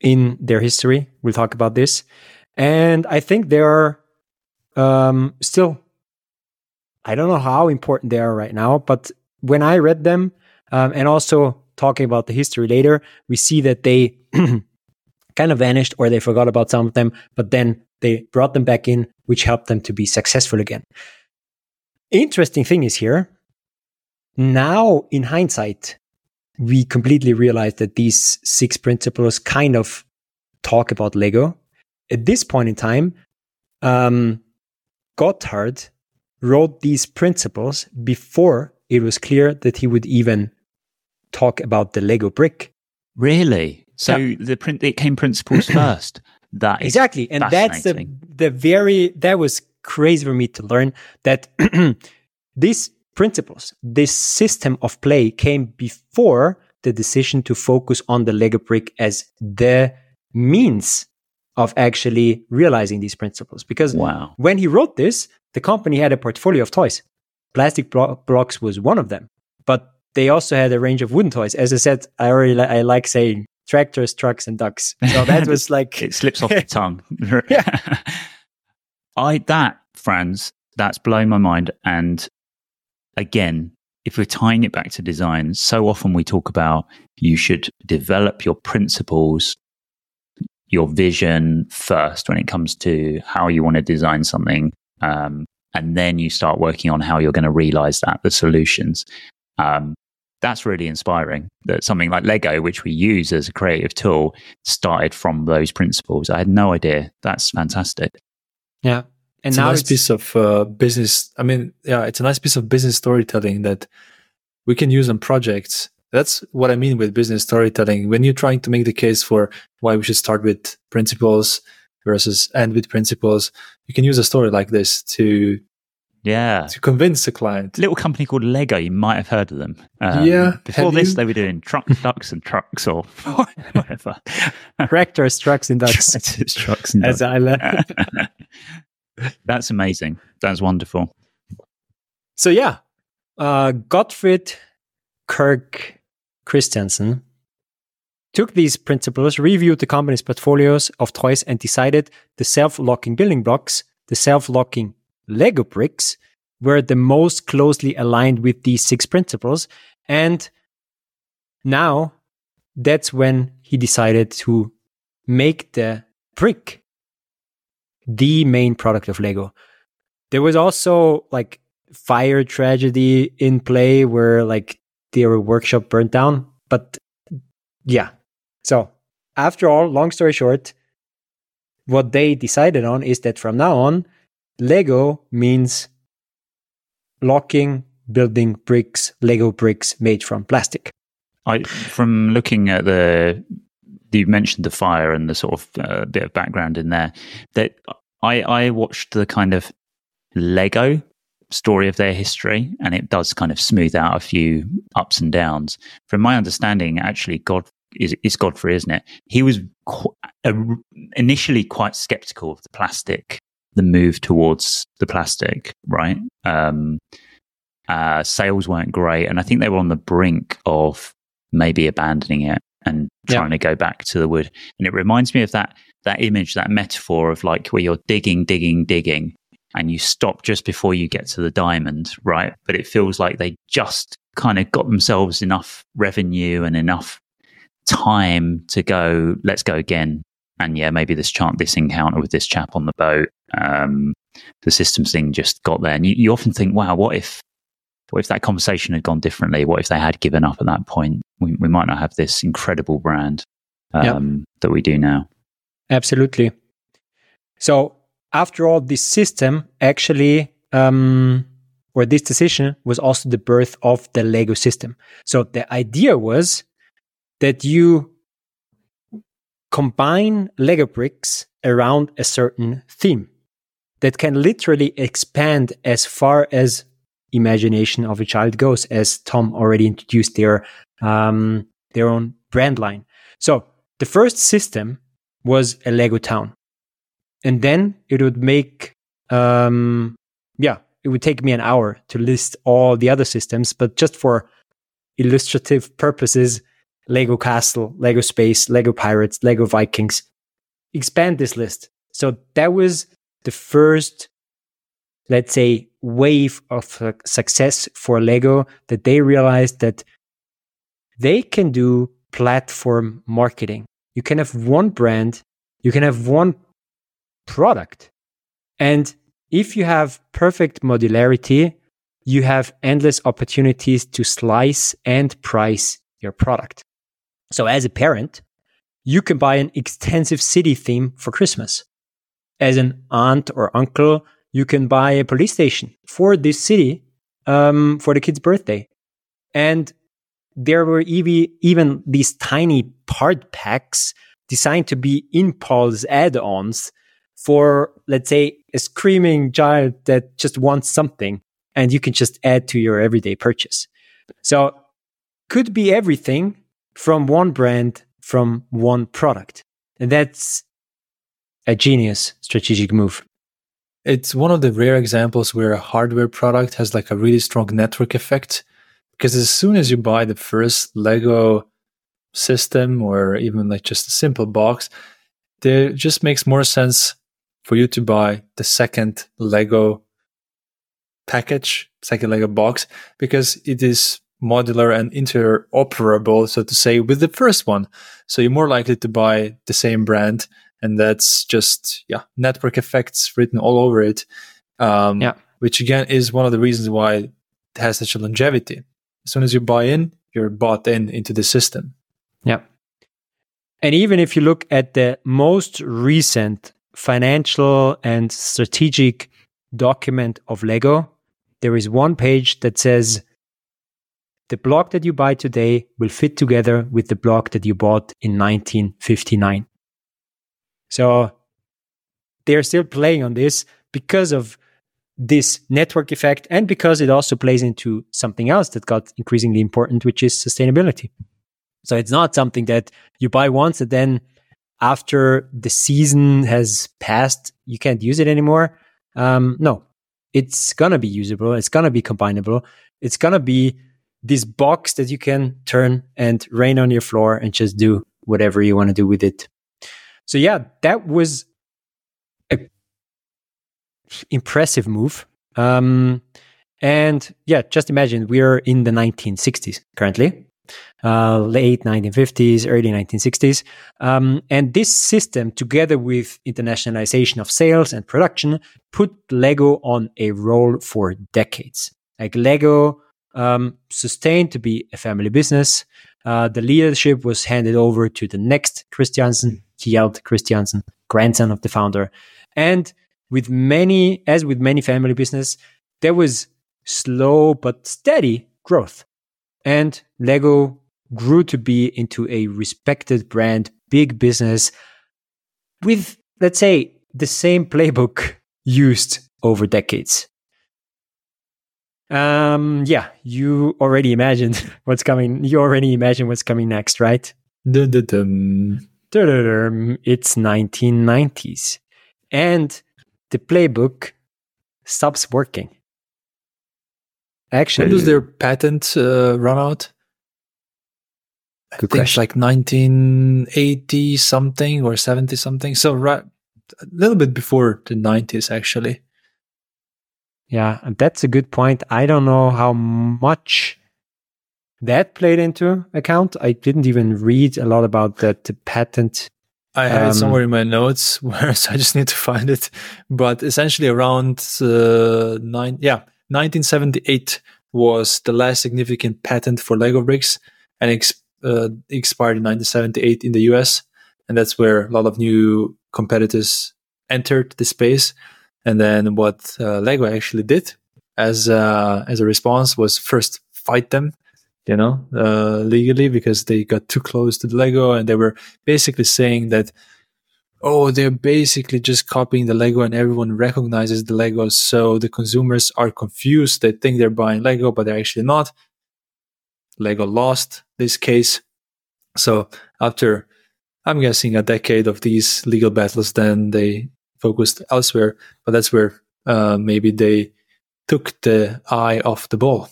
in their history. We'll talk about this. And I think they are um, still... I don't know how important they are right now, but when I read them, um, and also talking about the history later, we see that they kind of vanished, or they forgot about some of them, but then they brought them back in, which helped them to be successful again. Interesting thing is here, now in hindsight, we completely realize that these six principles kind of talk about Lego. At this point in time, um, Godtfred wrote these principles before it was clear that he would even talk about the Lego brick. Really? So yeah. the print it came principles first. That is exactly, and that's the the very that was crazy for me to learn that these principles, this system of play, came before the decision to focus on the Lego brick as the means of actually realizing these principles. Because wow. when he wrote this, the company had a portfolio of toys. Plastic blo- blocks was one of them, but they also had a range of wooden toys. As I said, I already li- I like saying tractors, trucks, and ducks. So that was like it slips off the tongue. yeah. I that Franz, that's blown my mind. And again, if we're tying it back to design, so often we talk about you should develop your principles, your vision first when it comes to how you want to design something. Um, and then you start working on how you're going to realize that, the solutions. Um, that's really inspiring that something like Lego, which we use as a creative tool, started from those principles. I had no idea. That's fantastic. Yeah. And it's now a nice it's... piece of uh, business. I mean, yeah, it's a nice piece of business storytelling that we can use on projects. That's what I mean with business storytelling. When you're trying to make the case for why we should start with principles versus end with principles, you can use a story like this to yeah to convince the client. Little company called Lego, you might have heard of them. Um, yeah. Before have this, you? They were doing truck, ducks, and trucks, or whatever. Tractors, trucks, and ducks. Tractors, trucks, and ducks. As I left. That's amazing. That's wonderful. So yeah, uh, Godtfred Kirk Christiansen took these principles, reviewed the company's portfolios of toys, and decided the self-locking building blocks, the self-locking Lego bricks, were the most closely aligned with these six principles. And now that's when he decided to make the brick the main product of Lego. There was also like fire tragedy in play where like their workshop burnt down, but yeah. So after all, long story short, what they decided on is that from now on, Lego means locking, building bricks, Lego bricks made from plastic. I, from looking at the, you mentioned the fire and the sort of uh, bit of background in there, that I, I watched the kind of Lego story of their history, and it does kind of smooth out a few ups and downs. From my understanding, actually, God is it's Godtfred, isn't it? He was qu- uh, initially quite skeptical of the plastic, the move towards the plastic, right? Um, uh, sales weren't great, and I think they were on the brink of maybe abandoning it and trying yeah. to go back to the wood. And it reminds me of that that image, that metaphor of like where you're digging, digging, digging. And you stop just before you get to the diamond, right? But it feels like they just kind of got themselves enough revenue and enough time to go, let's go again. And yeah, maybe this chant, this encounter with this chap on the boat, um, the systems thing just got there. And you, you often think, wow, what if what if that conversation had gone differently? What if they had given up at that point? We, we might not have this incredible brand um, yep. that we do now. Absolutely. So... After all, this system actually, um, or this decision was also the birth of the Lego system. So the idea was that you combine Lego bricks around a certain theme that can literally expand as far as imagination of a child goes, as Tom already introduced their um, their own brand line. So the first system was a Lego town. And then it would make, um, yeah, it would take me an hour to list all the other systems, but just for illustrative purposes, Lego Castle, Lego Space, Lego Pirates, Lego Vikings, expand this list. So that was the first, let's say, wave of uh, success for Lego, that they realized that they can do platform marketing. You can have one brand, you can have one product. And if you have perfect modularity, you have endless opportunities to slice and price your product. So as a parent, you can buy an extensive city theme for Christmas. As an aunt or uncle, you can buy a police station for this city um, for the kid's birthday. And there were even these tiny part packs designed to be impulse add-ons for, let's say, a screaming child that just wants something, and you can just add to your everyday purchase. So could be everything from one brand, from one product. And that's a genius strategic move. It's one of the rare examples where a hardware product has like a really strong network effect, because as soon as you buy the first Lego system, or even like just a simple box, there just makes more sense for you to buy the second Lego package, second Lego box, because it is modular and interoperable, so to say, with the first one. So you're more likely to buy the same brand, and that's just, yeah, network effects written all over it, um, yeah. which again is one of the reasons why it has such a longevity. As soon as you buy in, you're bought in into the system. Yeah. And even if you look at the most recent financial and strategic document of Lego, there is one page that says, the block that you buy today will fit together with the block that you bought in nineteen fifty-nine. So they're still playing on this because of this network effect, and because it also plays into something else that got increasingly important, which is sustainability. So it's not something that you buy once and then after the season has passed, you can't use it anymore. Um, no, it's going to be usable. It's going to be combinable. It's going to be this box that you can turn and rain on your floor and just do whatever you want to do with it. So yeah, that was an impressive move. Um, and yeah, just imagine we are in the nineteen sixties currently. Uh, late nineteen fifties, early nineteen sixties. Um, and this system, together with internationalization of sales and production, put Lego on a roll for decades. Like Lego um, sustained to be a family business. Uh, the leadership was handed over to the next Christiansen, Kjeld Christiansen, grandson of the founder. And with many, as with many family business, there was slow but steady growth. And Lego grew to be into a respected brand, big business with, let's say, the same playbook used over decades. Um, yeah, you already imagined what's coming. You already imagined what's coming next, right? Dun-dun-dun. Dun-dun-dun. It's nineteen nineties. And the playbook stops working. Actually, when does their patent uh, run out? I think question. It's like nineteen eighty something or seventy something. So right, a little bit before the nineties, actually. Yeah, and that's a good point. I don't know how much that played into account. I didn't even read a lot about that the patent. I have um, it somewhere in my notes, where so I just need to find it. But essentially, around uh, nine, yeah. nineteen seventy-eight was the last significant patent for Lego bricks, and ex- uh, expired in nineteen seventy-eight in the U S. And that's where a lot of new competitors entered the space. And then what uh, Lego actually did as uh, as a response was first fight them you know, uh, legally, because they got too close to Lego, and they were basically saying that, oh, they're basically just copying the Lego and everyone recognizes the Lego. So the consumers are confused. They think they're buying Lego, but they're actually not. Lego lost this case. So after, I'm guessing, a decade of these legal battles, then they focused elsewhere. But that's where uh, maybe they took the eye off the ball.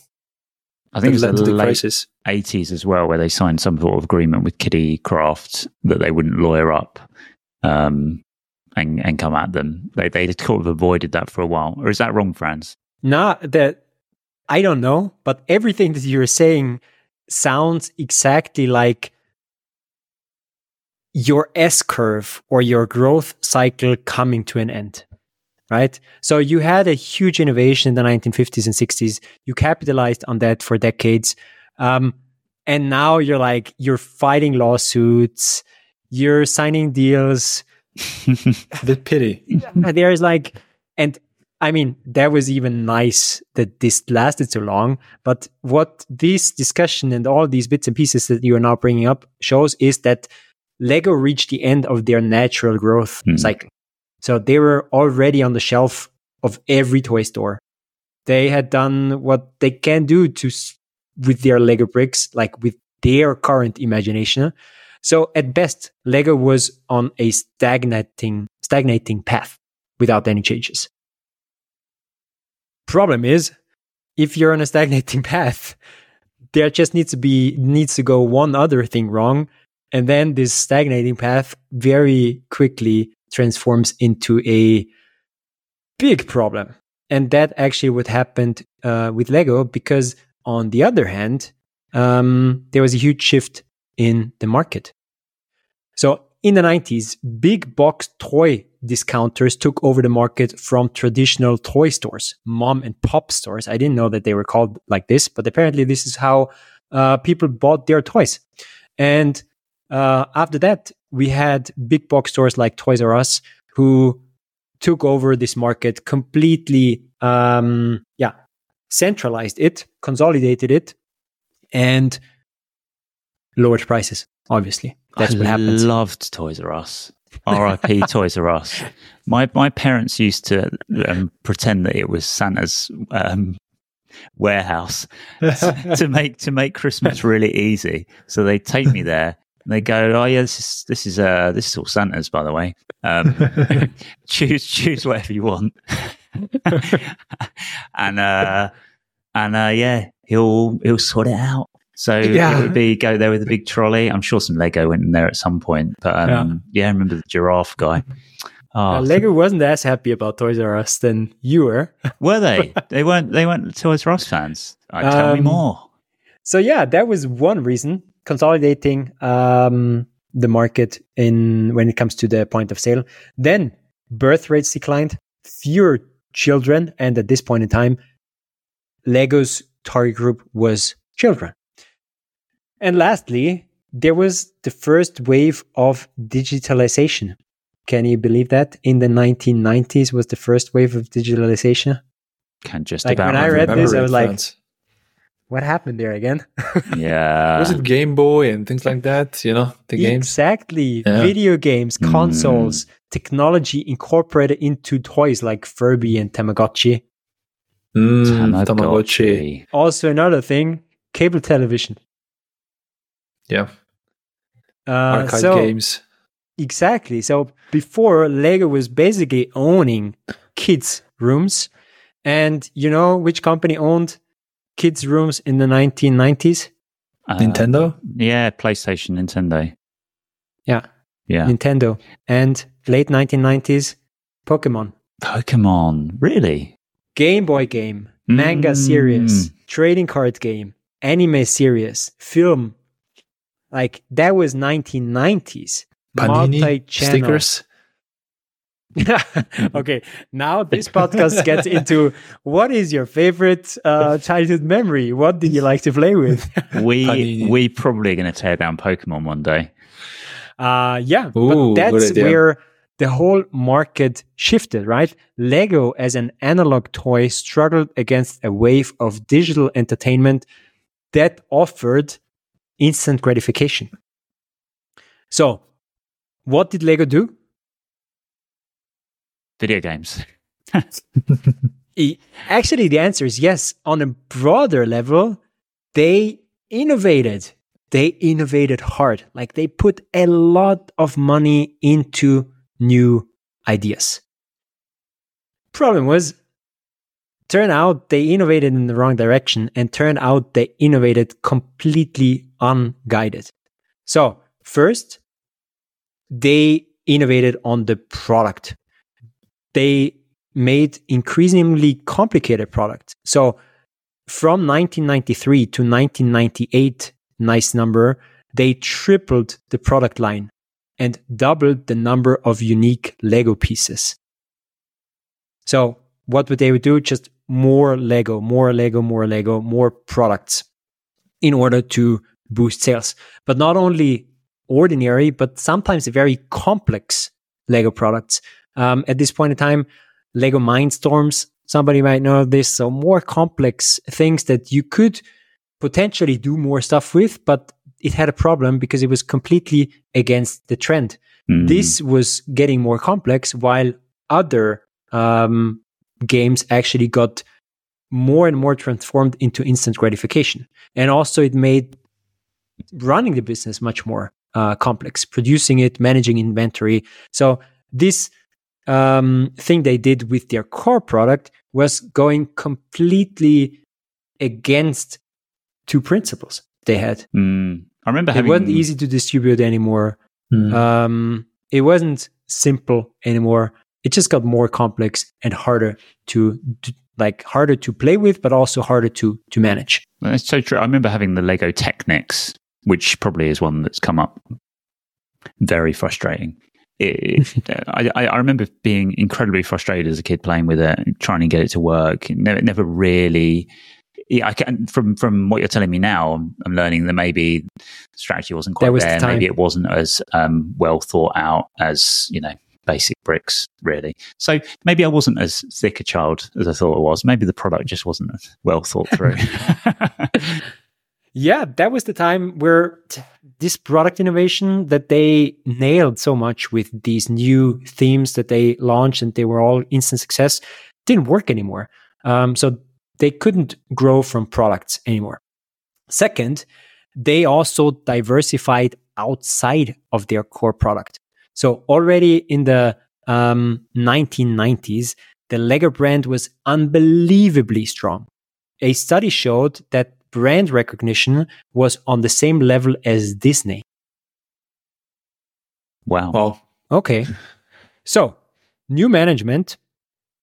I think it was the, the late crisis. eighties as well, where they signed some sort of agreement with Kiddicraft that they wouldn't lawyer up. Um, and, and come at them. They they sort of avoided that for a while. Or is that wrong, Franz? No, that I don't know. But everything that you're saying sounds exactly like your S curve or your growth cycle coming to an end, right? So you had a huge innovation in the nineteen fifties and sixties. You capitalized on that for decades, um, and now you're like you're fighting lawsuits. You're signing deals. The pity. There is like, and I mean, that was even nice that this lasted so long. But what this discussion and all these bits and pieces that you are now bringing up shows is that Lego reached the end of their natural growth mm. cycle. So they were already on the shelf of every toy store. They had done what they can do to with their Lego bricks, like with their current imagination. So at best, Lego was on a stagnating stagnating path without any changes. Problem is, if you're on a stagnating path, there just needs to be needs to go one other thing wrong, and then this stagnating path very quickly transforms into a big problem. And that actually what happened uh, with Lego, because on the other hand, um, there was a huge shift in the market. So in the nineties, big box toy discounters took over the market from traditional toy stores, mom and pop stores. I didn't know that they were called like this, but apparently this is how uh, people bought their toys. And uh, after that, we had big box stores like Toys R Us who took over this market completely, um, yeah, centralized it, consolidated it, and lowered prices, obviously. That's I what happens. I loved Toys R Us. R I P Toys R Us. My my parents used to um, pretend that it was Santa's um, warehouse to, to make to make Christmas really easy. So they take me there. And they go, oh yeah, this is this is uh this is all Santa's, by the way. Um, choose choose whatever you want. and uh, and uh, yeah, he'll he'll sort it out. So yeah. It would be go there with a big trolley. I'm sure some Lego went in there at some point. But um, yeah. yeah, I remember the giraffe guy. Oh, uh, Lego wasn't as happy about Toys R Us than you were. Were they? They weren't They weren't Toys R Us fans. Right, tell um, me more. So yeah, that was one reason. Consolidating um, the market in when it comes to the point of sale. Then birth rates declined. Fewer children. And at this point in time, Lego's target group was children. And lastly, there was the first wave of digitalization. Can you believe that? In the nineteen nineties was the first wave of digitalization. Can just like about when I read this, I was like, France. What happened there again? Yeah. Was it Game Boy and things like that? You know, the games? Exactly. Yeah. Video games, consoles, mm. technology incorporated into toys like Furby and Tamagotchi. Mm, Tamagotchi. Tamagotchi. Also another thing, cable television. Yeah. Uh, Arcade so, games. Exactly. So before, Lego was basically owning kids' rooms. And you know which company owned kids' rooms in the nineteen nineties? Uh, Nintendo? Yeah, PlayStation, Nintendo. Yeah. Yeah. Nintendo. And late nineteen nineties, Pokemon. Pokemon. Really? Game Boy game, mm. manga series, trading card game, anime series, film. Like, that was nineteen nineties. Panini multi-channel. Stickers. Okay, now this podcast gets into what is your favorite uh, childhood memory? What did you like to play with? we Panini. we probably are going to tear down Pokemon one day. Uh, yeah, Ooh, but that's where the whole market shifted, right? Lego as an analog toy struggled against a wave of digital entertainment that offered instant gratification. So, what did Lego do? Video games. Actually, the answer is yes. On a broader level, they innovated. They innovated hard. Like, they put a lot of money into new ideas. Problem was, turn out they innovated in the wrong direction, and turn out they innovated completely unguided. So, first, they innovated on the product. They made increasingly complicated products. So from nineteen ninety-three to nineteen ninety-eight, nice number, they tripled the product line and doubled the number of unique Lego pieces. So what would they do? Just more Lego, more Lego, more Lego, more products in order to boost sales. But not only ordinary, but sometimes very complex Lego products. Um, at this point in time, Lego Mindstorms, somebody might know this, so more complex things that you could potentially do more stuff with, but it had a problem because it was completely against the trend. Mm. This was getting more complex while other um, games actually got more and more transformed into instant gratification. And also it made running the business much more uh, complex, producing it, managing inventory. So this Um, thing they did with their core product was going completely against two principles they had. Mm. I remember having... It wasn't easy to distribute anymore. Mm. Um, it wasn't simple anymore. It just got more complex and harder to, to like harder to play with, but also harder to to manage. That's so true. I remember having the Lego Technics, which probably is one that's come up. Very frustrating. It, I, I remember being incredibly frustrated as a kid playing with it, trying to get it to work. It never, never really. Yeah, I can, from from what you're telling me now, I'm, I'm learning that maybe the strategy wasn't quite there. Was there. The maybe it wasn't as um, well thought out as, you know, basic bricks, really. So maybe I wasn't as thick a child as I thought I was. Maybe the product just wasn't well thought through. Yeah, that was the time where t- this product innovation that they nailed so much with these new themes that they launched, and they were all instant success, didn't work anymore. Um, so they couldn't grow from products anymore. Second, they also diversified outside of their core product. So already in the um, nineteen nineties, the Lego brand was unbelievably strong. A study showed that brand recognition was on the same level as Disney. Wow. Well, okay. So, new management,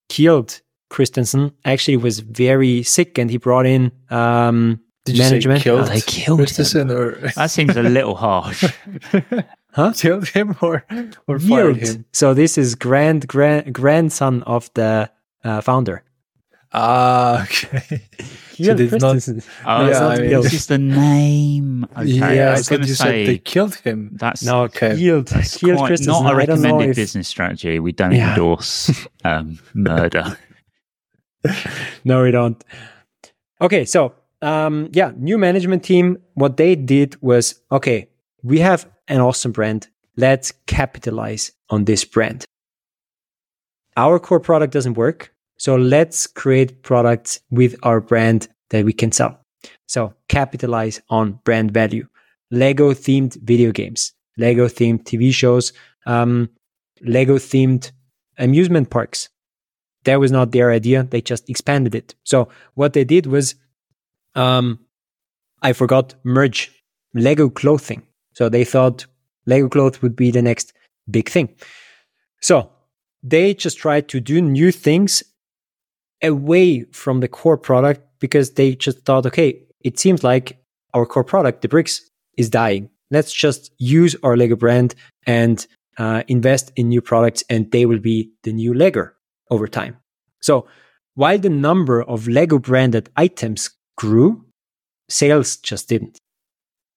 Kjeld Christiansen, actually was very sick, and he brought in um, Did management. You say killed oh, they killed Christensen him. Or that seems a little harsh. Huh? Killed him or, or fired him. So this is grand, grand grandson of the uh, founder. Ah, okay. So it's not, oh, yeah, I mean, it's just the name. Okay. Yeah, I, I thought you say, said they killed him. That's no, okay. Killed. That's killed quite not a recommended if... business strategy. We don't yeah. endorse um, murder. No, we don't. Okay, so um, yeah, new management team. What they did was, okay, we have an awesome brand. Let's capitalize on this brand. Our core product doesn't work. So let's create products with our brand that we can sell. So capitalize on brand value. Lego-themed video games, Lego-themed T V shows, um, Lego-themed amusement parks. That was not their idea. They just expanded it. So what they did was, um, I forgot, merge Lego clothing. So they thought Lego clothes would be the next big thing. So they just tried to do new things away from the core product, because they just thought, okay, it seems like our core product, the bricks, is dying. Let's just use our Lego brand and uh, invest in new products, and they will be the new Lego over time. So while the number of Lego branded items grew, sales just didn't.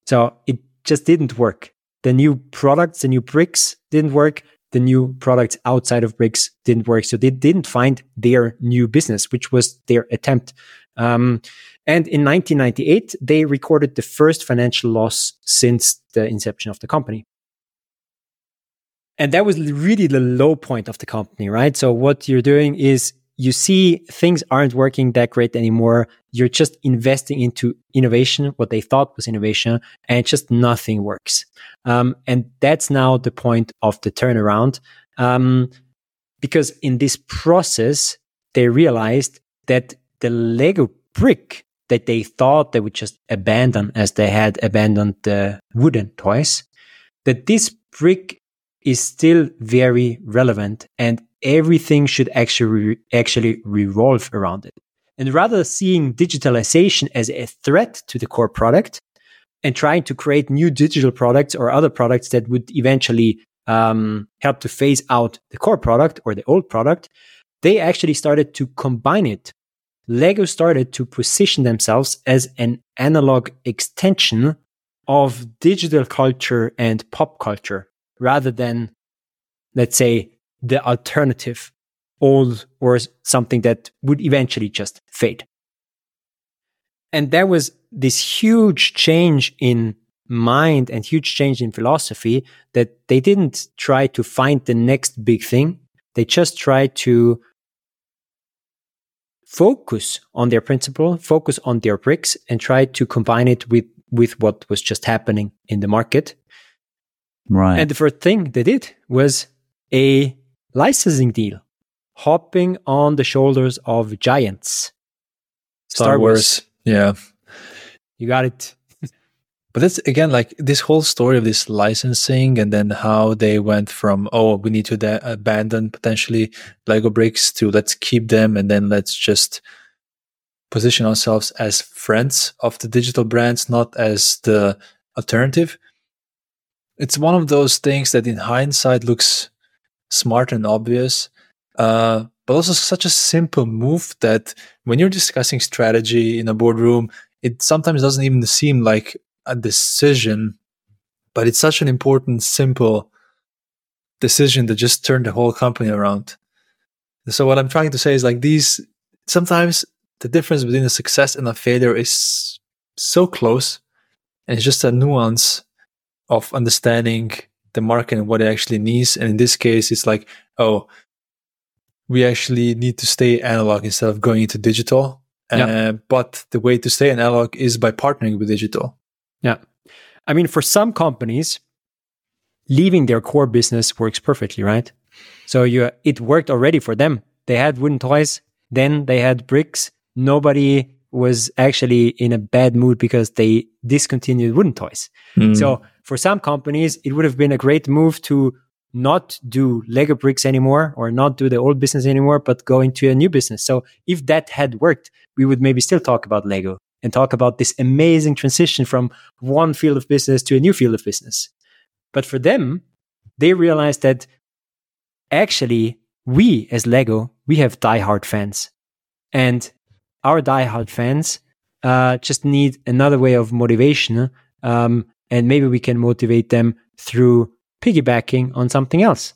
So it just didn't work. The new products, the new bricks didn't work. The new products outside of bricks didn't work. So they didn't find their new business, which was their attempt. Um, And in nineteen ninety-eight, they recorded the first financial loss since the inception of the company. And that was really the low point of the company, right? So what you're doing is you see things aren't working that great anymore. You're just investing into innovation, what they thought was innovation, and just nothing works. Um, and that's now the point of the turnaround. Um, because in this process, they realized that the Lego brick that they thought they would just abandon as they had abandoned the wooden toys, that this brick is still very relevant and everything should actually actually revolve around it. And rather seeing digitalization as a threat to the core product and trying to create new digital products or other products that would eventually um, help to phase out the core product or the old product, they actually started to combine it. Lego started to position themselves as an analog extension of digital culture and pop culture, rather than, let's say, the alternative, old, or something that would eventually just fade. And there was this huge change in mind and huge change in philosophy that they didn't try to find the next big thing. They just tried to focus on their principle, focus on their bricks, and try to combine it with, with what was just happening in the market. Right. And the first thing they did was a licensing deal, hopping on the shoulders of giants. Star, Star Wars. Wars. Yeah. You got it. But that's, again, like this whole story of this licensing and then how they went from, oh, we need to de- abandon potentially Lego bricks to let's keep them and then let's just position ourselves as friends of the digital brands, not as the alternative. It's one of those things that in hindsight looks smart and obvious, uh, but also such a simple move that when you're discussing strategy in a boardroom, it sometimes doesn't even seem like a decision, but it's such an important, simple decision that just turned the whole company around. And so what I'm trying to say is like these, sometimes the difference between a success and a failure is so close, and it's just a nuance of understanding the market and what it actually needs. And in this case, it's like, oh, we actually need to stay analog instead of going into digital. Yeah. Uh, but the way to stay analog is by partnering with digital. Yeah. I mean, for some companies, leaving their core business works perfectly, right? So you, it worked already for them. They had wooden toys, then they had bricks. Nobody was actually in a bad mood because they discontinued wooden toys. Mm. So for some companies, it would have been a great move to not do Lego bricks anymore or not do the old business anymore, but go into a new business. So if that had worked, we would maybe still talk about Lego and talk about this amazing transition from one field of business to a new field of business. But for them, they realized that actually we as Lego, we have diehard fans. And our diehard fans uh, just need another way of motivation. Um, And maybe we can motivate them through piggybacking on something else.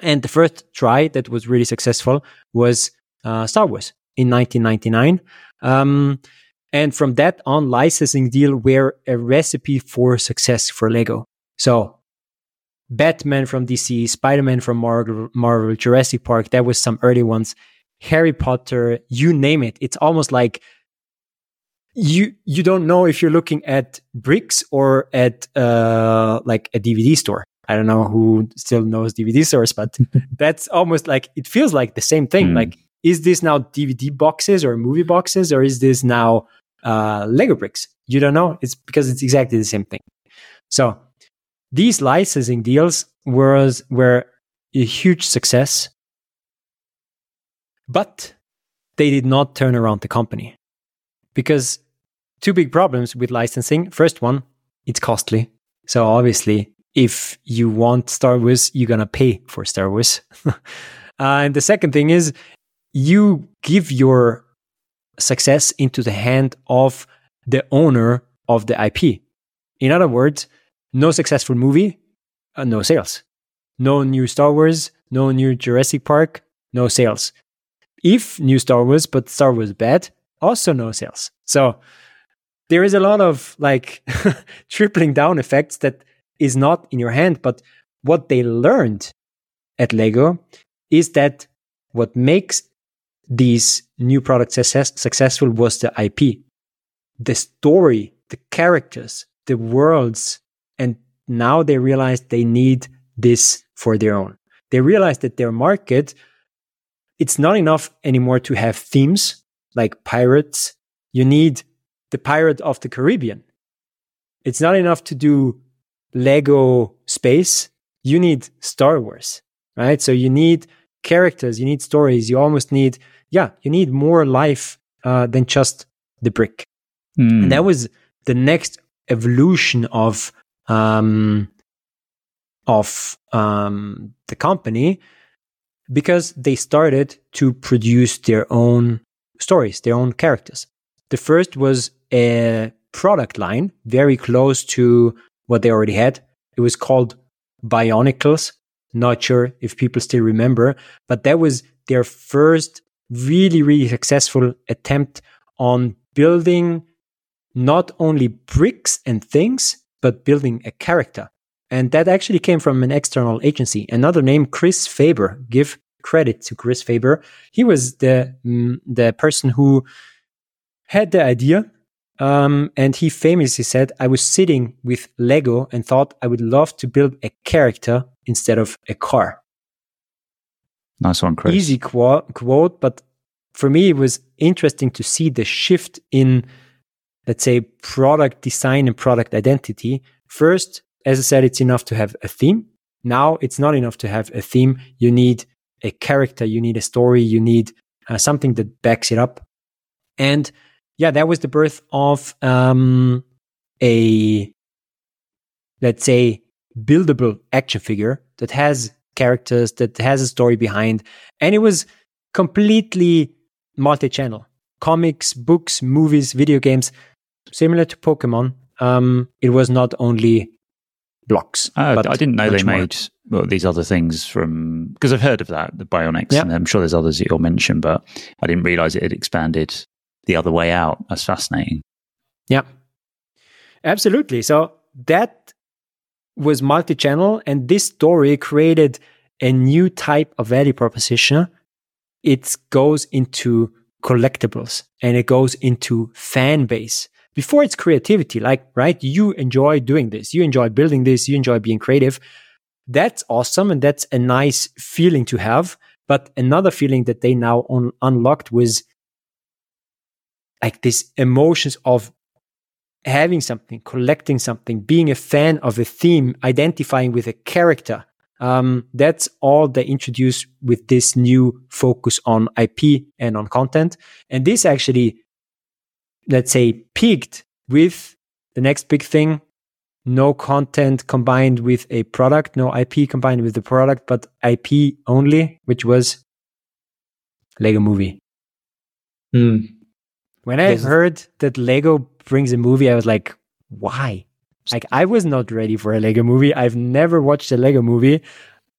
And the first try that was really successful was uh, Star Wars in nineteen ninety-nine. Um, and from that on, licensing deal were a recipe for success for Lego. So Batman from D C, Spider-Man from Marvel, Marvel, Jurassic Park, that was some early ones. Harry Potter, you name it. It's almost like You you don't know if you're looking at bricks or at uh like a D V D store. I don't know who still knows D V D stores, but that's almost like, it feels like the same thing. Mm. Like, is this now D V D boxes or movie boxes, or is this now uh Lego bricks? You don't know. It's because it's exactly the same thing. So these licensing deals were, were a huge success, but they did not turn around the company. Because two big problems with licensing. First one, it's costly. So obviously, if you want Star Wars, you're going to pay for Star Wars. uh, and the second thing is, you give your success into the hand of the owner of the I P. In other words, no successful movie, uh, no sales. No new Star Wars, no new Jurassic Park, no sales. If new Star Wars, but Star Wars bad, also no sales. So there is a lot of like tripling down effects that is not in your hand. But what they learned at LEGO is that what makes these new products success- successful was the I P, the story, the characters, the worlds. And now they realize they need this for their own. They realize that their market, it's not enough anymore to have themes like pirates. You need the pirate of the Caribbean. It's not enough to do Lego space. You need Star Wars, right? So you need characters, you need stories, you almost need, yeah, you need more life uh, than just the brick. Mm. And that was the next evolution of um, of um, the company, because they started to produce their own stories, their own characters. The first was a product line very close to what they already had. It was called Bionicles. Not sure if people still remember, but that was their first really, really successful attempt on building not only bricks and things, but building a character. And that actually came from an external agency. Another name, Chris Faber. Give credit to Chris Faber. He was the mm, the person who had the idea. Um, and he famously said, I was sitting with Lego and thought I would love to build a character instead of a car. Nice one, Chris. Easy qu- quote, but for me, it was interesting to see the shift in, let's say, product design and product identity. First, as I said, it's enough to have a theme. Now it's not enough to have a theme. You need a character, you need a story, you need uh, something that backs it up. And yeah, that was the birth of um, a, let's say, buildable action figure that has characters, that has a story behind. And it was completely multi-channel. Comics, books, movies, video games, similar to Pokemon. Um, it was not only blocks. Uh, I didn't know they made well, these other things from, because I've heard of that, the Bionics, yeah. And I'm sure there's others that you'll mention, but I didn't realize it had expanded the other way out. That's fascinating. Yeah, absolutely. So that was multi-channel, and this story created a new type of value proposition. It goes into collectibles and it goes into fan base. Before it's creativity, like, right, you enjoy doing this, you enjoy building this, you enjoy being creative. That's awesome, and that's a nice feeling to have. But another feeling that they now un- unlocked was like this emotions of having something, collecting something, being a fan of a theme, identifying with a character. Um, that's all they introduced with this new focus on I P and on content. And this actually, let's say, peaked with the next big thing, no content combined with a product, no I P combined with the product, but I P only, which was Lego movie. Mm. When I There's... heard that Lego brings a movie, I was like, why? Like, I was not ready for a Lego movie. I've never watched a Lego movie.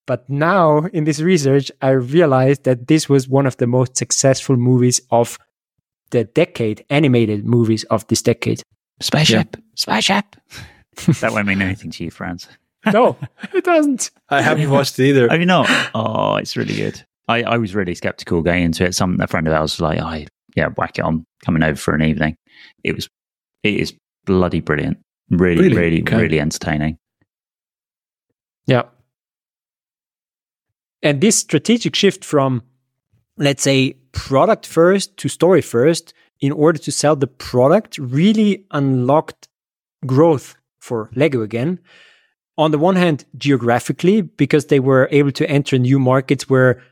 But now in this research, I realized that this was one of the most successful movies of the decade, animated movies of this decade. Spaceship, yeah. Spaceship. That won't mean anything to you, Franz. No, it doesn't. I haven't watched it either. Have you not? Oh, it's really good. I, I was really skeptical going into it. Some a friend of ours was like, "I oh, yeah, whack it on, coming over for an evening." It was, it is bloody brilliant. Really, really, really, okay. really entertaining. Yeah. And this strategic shift from, let's say, product first to story first in order to sell the product really unlocked growth for Lego again. On the one hand, geographically, because they were able to enter new markets where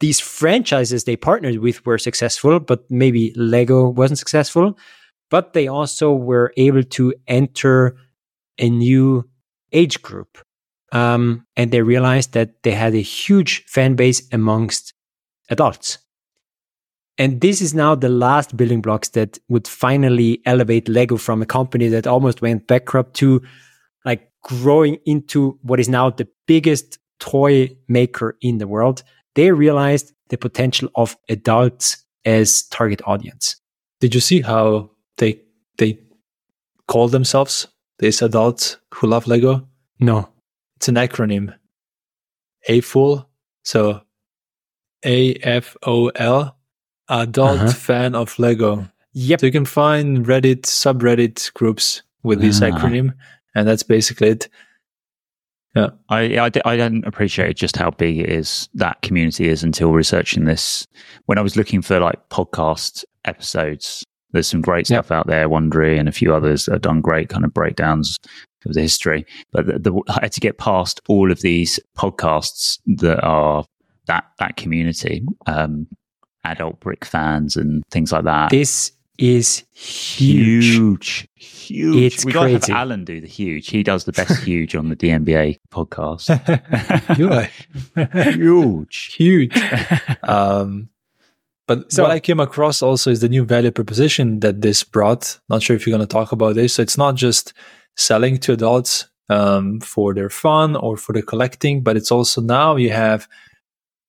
these franchises they partnered with were successful, but maybe Lego wasn't successful. But they also were able to enter a new age group. Um, and they realized that they had a huge fan base amongst adults. And this is now the last building blocks that would finally elevate Lego from a company that almost went bankrupt to like growing into what is now the biggest toy maker in the world. They realized the potential of adults as target audience. Did you see how they they call themselves, these adults who love Lego? No. It's an acronym. A F O L. So A F O L, adult uh-huh. fan of Lego. Yep. So you can find Reddit, subreddit groups with this ah. acronym, and that's basically it. Yeah, I, I, I don't appreciate just how big it is, that community is, until researching this. When I was looking for like podcast episodes, there's some great stuff yep. out there. Wondery and a few others have done great kind of breakdowns of the history. But the, the, I had to get past all of these podcasts that are that that community, um, adult brick fans and things like that. This is huge, huge. huge. It's we crazy. Gotta have Alen do the huge. He does the best huge on the D M B A podcast. huge, huge. Um, but so, what I came across also is the new value proposition that this brought. Not sure if you're going to talk about this. So it's not just selling to adults um, for their fun or for their collecting, but it's also now you have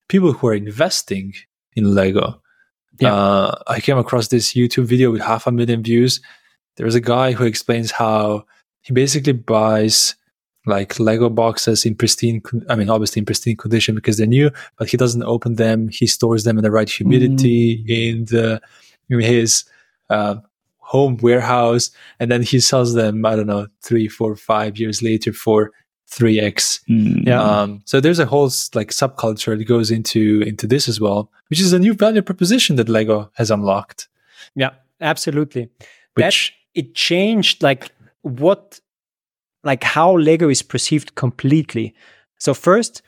people who are investing in Lego. Yeah. Uh, I came across this YouTube video with half a million views. There is a guy who explains how he basically buys like Lego boxes in pristine, con- I mean, obviously in pristine condition because they're new, but he doesn't open them. He stores them in the right humidity mm. in the, in his uh, home warehouse. And then he sells them, I don't know, three, four, five years later for three X. Mm. Yeah. Um, so there's a whole like subculture that goes into into this as well, which is a new value proposition that Lego has unlocked. Yeah, absolutely. Which that, it changed like what, like how Lego is perceived completely. So first,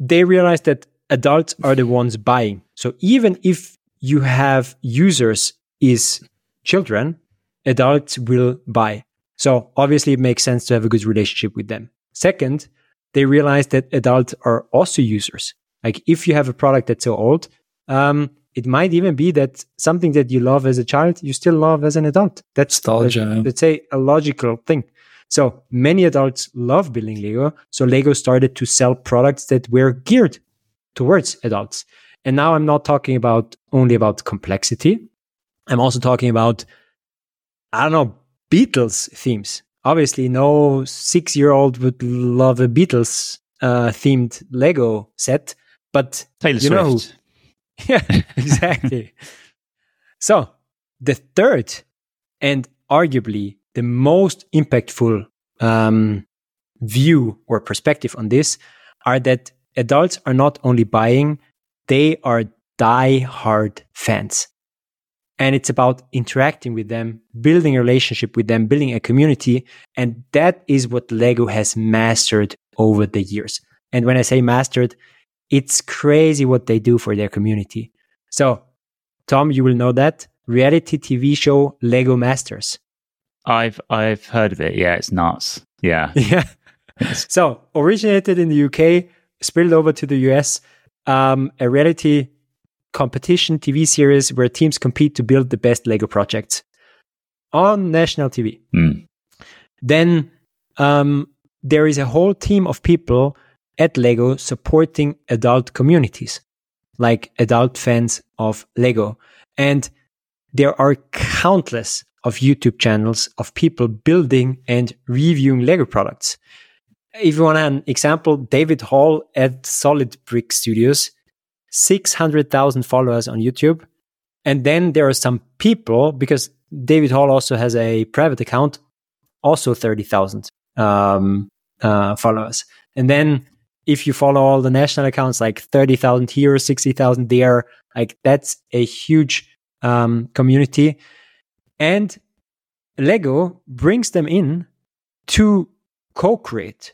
they realized that adults are the ones buying. So even if you have users is children, adults will buy. So obviously, it makes sense to have a good relationship with them. Second, they realized that adults are also users. Like if you have a product that's so old, um, it might even be that something that you love as a child, you still love as an adult. That's, let's, let's say, a logical thing. So many adults love building Lego. So Lego started to sell products that were geared towards adults. And now I'm not talking about only about complexity. I'm also talking about, I don't know, Beatles themes. Obviously, no six-year-old would love a Beatles uh, themed Lego set, but Taylor you know, Swift. Yeah, exactly. So the third and arguably the most impactful um, view or perspective on this are that adults are not only buying, they are die-hard fans. And it's about interacting with them, building a relationship with them, building a community. And that is what Lego has mastered over the years. And when I say mastered, it's crazy what they do for their community. So, Tom, you will know that reality T V show Lego Masters. I've I've heard of it. Yeah, it's nuts. Yeah. Yeah. So, originated in the U K, spilled over to the U S, um, a reality competition T V series where teams compete to build the best Lego projects on national T V. Mm. Then um, there is a whole team of people at Lego supporting adult communities, like adult fans of Lego. And there are countless of YouTube channels of people building and reviewing Lego products. If you want an example, David Hall at Solid Brick Studios, six hundred thousand followers on YouTube. And then there are some people, because David Hall also has a private account, also thirty thousand um, uh, followers. And then if you follow all the national accounts, like thirty thousand here, sixty thousand there, like that's a huge um, community. And Lego brings them in to co-create,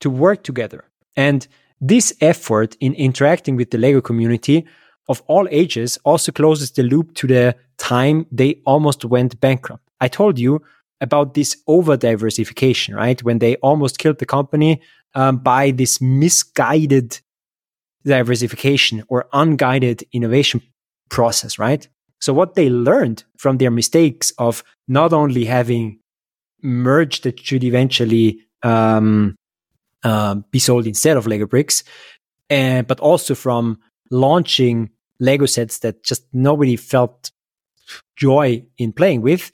to work together. And this effort in interacting with the Lego community of all ages also closes the loop to the time they almost went bankrupt. I told you about this over-diversification, right? When they almost killed the company um, by this misguided diversification or unguided innovation process, right? So what they learned from their mistakes of not only having merged that should eventually um, Uh, be sold instead of Lego bricks, and uh, but also from launching Lego sets that just nobody felt joy in playing with.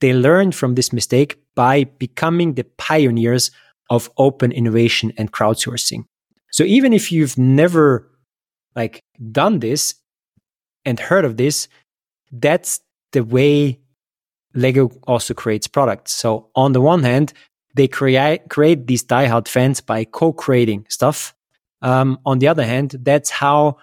They learned from this mistake by becoming the pioneers of open innovation and crowdsourcing. So even if you've never like done this and heard of this, that's the way Lego also creates products. So on the one hand, they create create these diehard fans by co-creating stuff. Um, on the other hand, that's how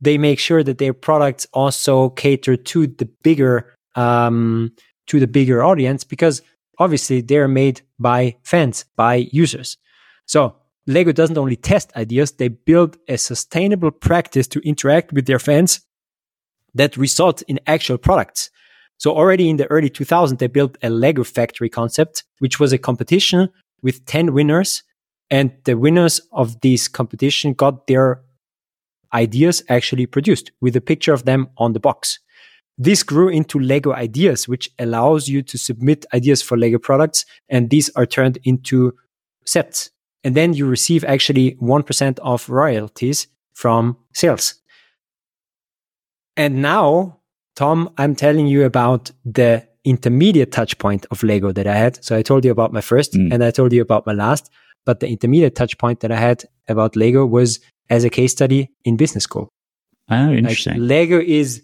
they make sure that their products also cater to the bigger um, to the bigger audience, because obviously they're made by fans, by users. So Lego doesn't only test ideas, they build a sustainable practice to interact with their fans that result in actual products. So already in the early two thousands, they built a Lego factory concept, which was a competition with ten winners. And the winners of this competition got their ideas actually produced with a picture of them on the box. This grew into Lego Ideas, which allows you to submit ideas for Lego products, and these are turned into sets. And then you receive actually one percent of royalties from sales. And now, Tom, I'm telling you about the intermediate touch point of Lego that I had. So I told you about my first mm. and I told you about my last, but the intermediate touch point that I had about Lego was as a case study in business school. Oh, interesting. Like, Lego is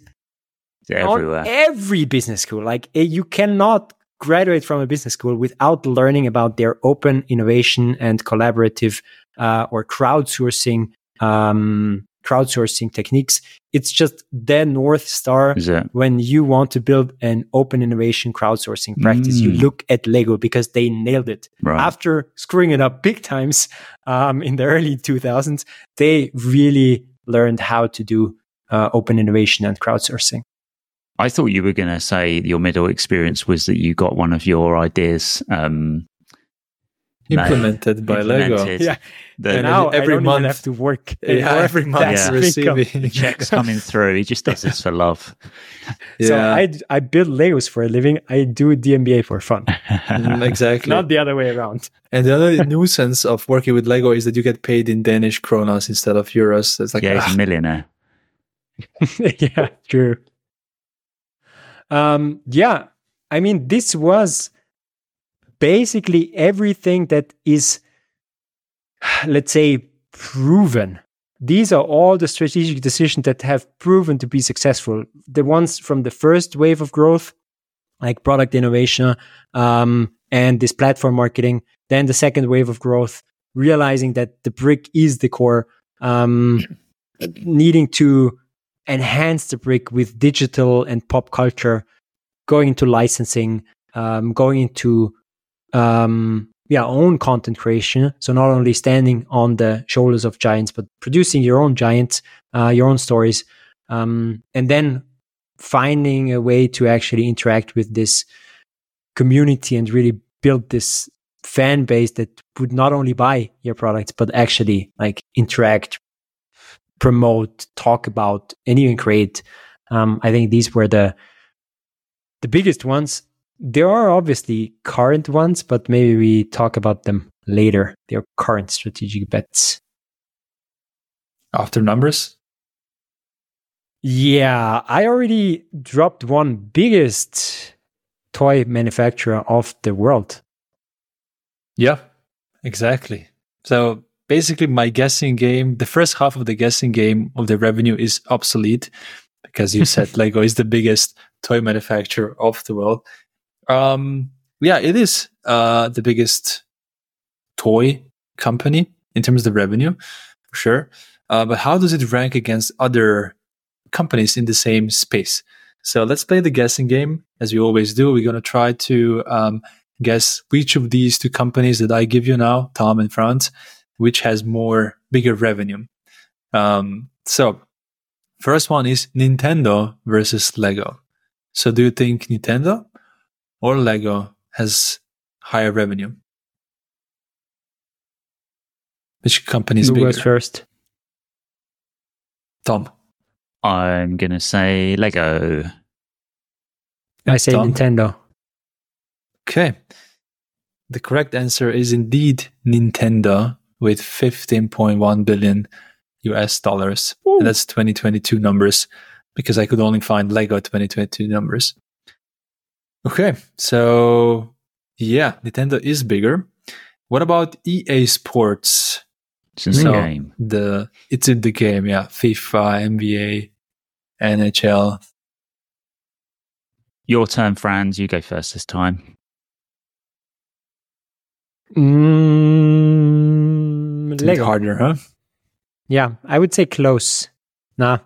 everywhere. On every business school. Like you cannot graduate from a business school without learning about their open innovation and collaborative uh, or crowdsourcing um, crowdsourcing techniques. It's just the North Star when you want to build an open innovation crowdsourcing practice. Mm. You look at Lego because they nailed it. Right. After screwing it up big times um, in the early two thousands, they really learned how to do uh, open innovation and crowdsourcing. I thought you were going to say your middle experience was that you got one of your ideas um, implemented no, by implemented. Lego. Yeah. The, and now every I don't month even have to work. Yeah, yeah, every month yeah. receiving checks coming through. He just does this for love. Yeah. So I I build Legos for a living. I do D M B A for fun. Exactly. Not the other way around. And the other nuisance of working with Lego is that you get paid in Danish kronas instead of euros. That's like yeah, he's a millionaire. Yeah, true. Um, yeah, I mean, this was basically everything that is, let's say, proven. These are all the strategic decisions that have proven to be successful. The ones from the first wave of growth, like product innovation, um, and this platform marketing. Then the second wave of growth, realizing that the brick is the core, um, needing to enhance the brick with digital and pop culture, going into licensing, um, going into um, yeah, own content creation. So not only standing on the shoulders of giants, but producing your own giants, uh, your own stories, um, and then finding a way to actually interact with this community and really build this fan base that would not only buy your products, but actually like interact, promote, talk about, and even create. Um, I think these were the the biggest ones. There are obviously current ones, but maybe we talk about them later. Their current strategic bets. After numbers? Yeah, I already dropped one biggest toy manufacturer of the world. Yeah, exactly. So basically, my guessing game, the first half of the guessing game of the revenue is obsolete because you said Lego is the biggest toy manufacturer of the world. Um, yeah, it is uh, the biggest toy company in terms of the revenue, for sure. Uh, but how does it rank against other companies in the same space? So let's play the guessing game, as we always do. We're going to try to um, guess which of these two companies that I give you now, Tom and Franz, which has more bigger revenue. Um, so first one is Nintendo versus Lego. So do you think Nintendo or Lego has higher revenue? Which company is bigger? Who goes first? Tom. I'm going to say Lego. I say Tom. Nintendo. Okay. The correct answer is indeed Nintendo, with fifteen point one billion U S dollars. Ooh. And that's twenty twenty-two numbers, because I could only find Lego twenty twenty-two numbers. Okay, so yeah, Nintendo is bigger. What about E A Sports? It's in so the game. The, it's in the game, yeah. FIFA, N B A, N H L. Your turn, Franz. You go first this time. Mm, Lego. Harder, huh? Yeah, I would say close. Nah,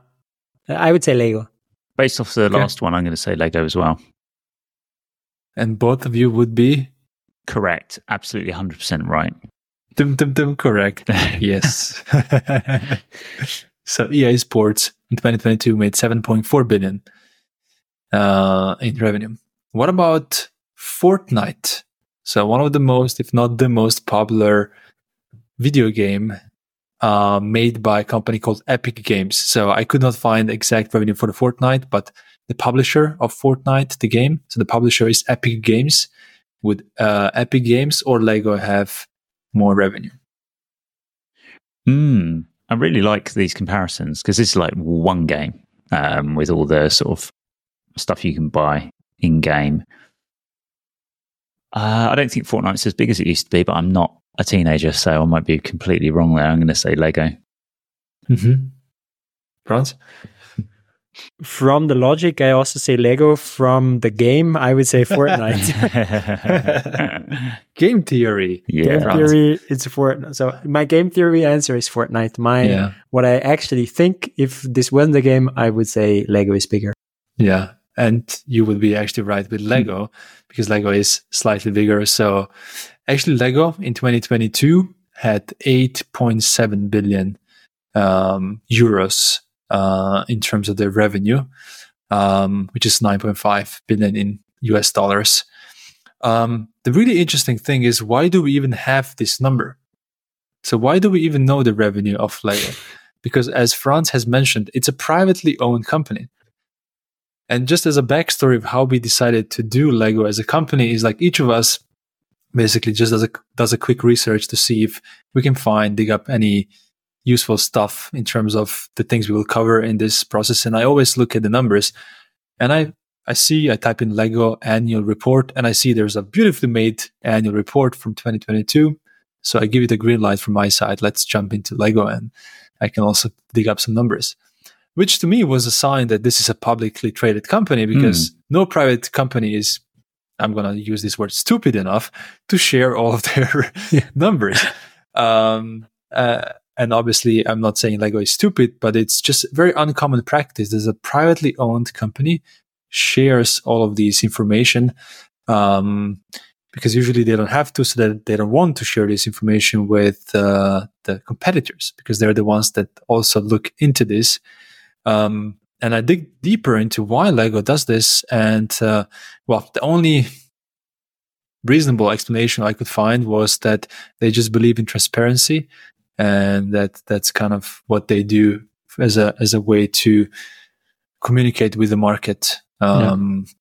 I would say Lego. Based off the okay. last one, I'm going to say Lego as well. And both of you would be? Correct. Absolutely one hundred percent right. Dum, dum, dum, correct. Yes. So E A Sports in twenty twenty-two made seven point four billion dollars uh, in revenue. What about Fortnite? So one of the most, if not the most popular video game uh, made by a company called Epic Games. So I could not find exact revenue for the Fortnite, but the publisher of Fortnite, the game, so the publisher is Epic Games. Would uh, Epic Games or Lego have more revenue? Mm, I really like these comparisons because it's like one game um, with all the sort of stuff you can buy in-game. Uh, I don't think Fortnite's as big as it used to be, but I'm not a teenager, so I might be completely wrong there. I'm going to say Lego. Mm-hmm. Franz? From the logic, I also say Lego. From the game, I would say Fortnite. Game theory. Yeah. Game theory, it's Fortnite. So my game theory answer is Fortnite. My yeah. What I actually think, if this wasn't the game, I would say Lego is bigger. Yeah. And you would be actually right with Lego, because Lego is slightly bigger. So actually Lego in twenty twenty-two had eight point seven billion um, euros uh, in terms of their revenue, um, which is nine point five billion in U S dollars. Um, the really interesting thing is, why do we even have this number? So why do we even know the revenue of Lego? Because as Franz has mentioned, it's a privately owned company. And just as a backstory of how we decided to do Lego as a company is, like, each of us basically just does a, does a quick research to see if we can find, dig up any useful stuff in terms of the things we will cover in this process. And I always look at the numbers, and I, I see, I type in Lego annual report, and I see there's a beautifully made annual report from twenty twenty-two. So I give it a green light from my side. Let's jump into Lego, and I can also dig up some numbers, which to me was a sign that this is a publicly traded company, because mm. no private company is, I'm going to use this word, stupid enough to share all of their yeah. numbers. Um, uh, and obviously, I'm not saying Lego is stupid, but it's just very uncommon practice. There's a privately owned company shares all of these information um, because usually they don't have to, so that they don't want to share this information with uh, the competitors, because they're the ones that also look into this. Um, and I dig deeper into why Lego does this. And, uh, well, the only reasonable explanation I could find was that they just believe in transparency, and that that's kind of what they do as a, as a way to communicate with the market. Um, yeah.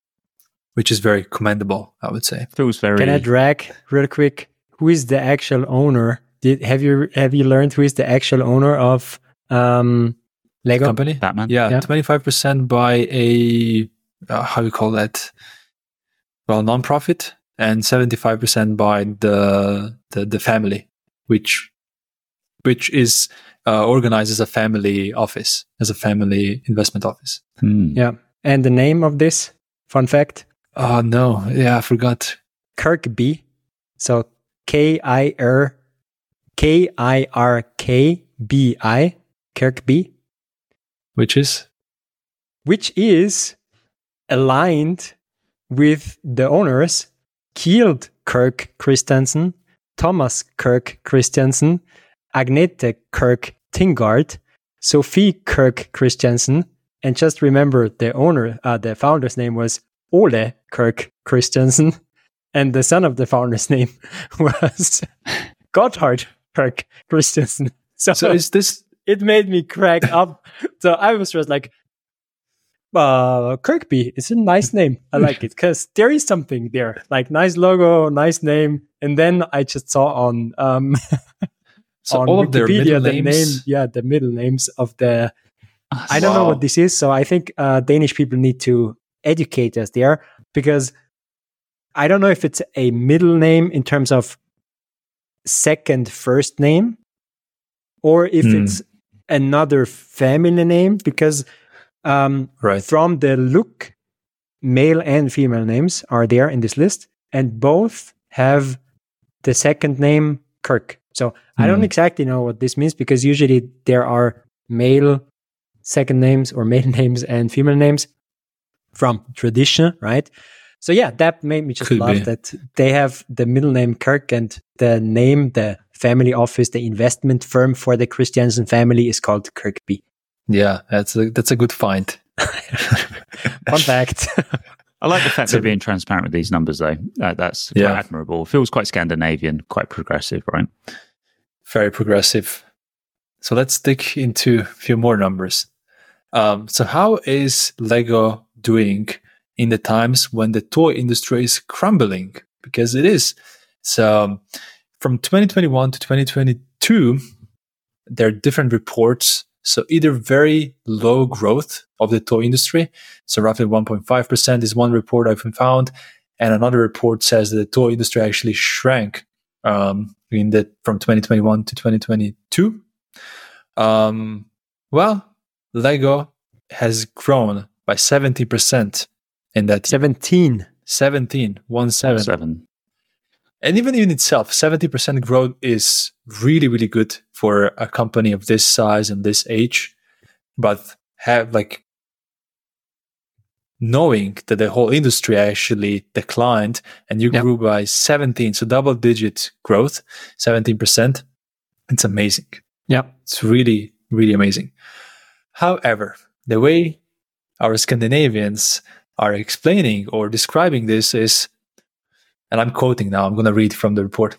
Which is very commendable, I would say. Feels very. Can I drag real quick? Who is the actual owner? Did, have you, have you learned who is the actual owner of, um, Lego company, Batman, yeah, yeah, twenty-five percent by a uh, how you call that? Well, nonprofit, and seventy-five percent by the, the the family, which which is uh, organized as a family office, as a family investment office. Mm. Yeah, and the name of this fun fact? Oh no, yeah, I forgot. Kirkbi, so K I R K I R K B I Kirkbi. Which is? Which is aligned with the owners, Kjeld Kirk Christiansen, Thomas Kirk Christiansen, Agnete Kirk Tingard, Sophie Kirk Christiansen, and just remember the owner, uh, the founder's name was Ole Kirk Christiansen, and the son of the founder's name was Godtfred Kirk Christiansen. So, so is this... It made me crack up. So I was just like, uh, Kirkbi is a nice name. I like it, because there is something there, like nice logo, nice name. And then I just saw on um, So on all of their Wikipedia, the name, yeah, the middle names of the. Oh, I don't wow. know what this is, so I think uh, Danish people need to educate us there, because I don't know if it's a middle name in terms of second first name, or if mm. it's another family name, because um, right. from the look, male and female names are there in this list, and both have the second name Kirk. So mm. I don't exactly know what this means, because usually there are male second names or male names and female names from tradition, right? So yeah, that made me just Could laugh be. that they have the middle name Kirk, and the name, the family office, the investment firm for the Christiansen family is called Kirkbi. Yeah, that's a, that's a good find. Fun fact. I like the fact so, they're being transparent with these numbers, though. Uh, that's yeah. quite admirable. Feels quite Scandinavian, quite progressive, right? Very progressive. So let's dig into a few more numbers. Um, so how is LEGO doing in the times when the toy industry is crumbling? Because it is. So from twenty twenty-one to twenty twenty-two, there are different reports. So either very low growth of the toy industry, so roughly one point five percent is one report I've found, and another report says that the toy industry actually shrank um, in the, from twenty twenty-one to twenty twenty-two. Um, well, LEGO has grown by seventy percent in that seventeen. seventeen, one seven. seven. And even in itself, seventy percent growth is really, really good for a company of this size and this age. But have like knowing that the whole industry actually declined, and you yep. grew by seventeen, so double-digit growth, seventeen percent. It's amazing. Yeah, it's really, really amazing. However, the way our Scandinavians are explaining or describing this is, and I'm quoting now, I'm going to read from the report.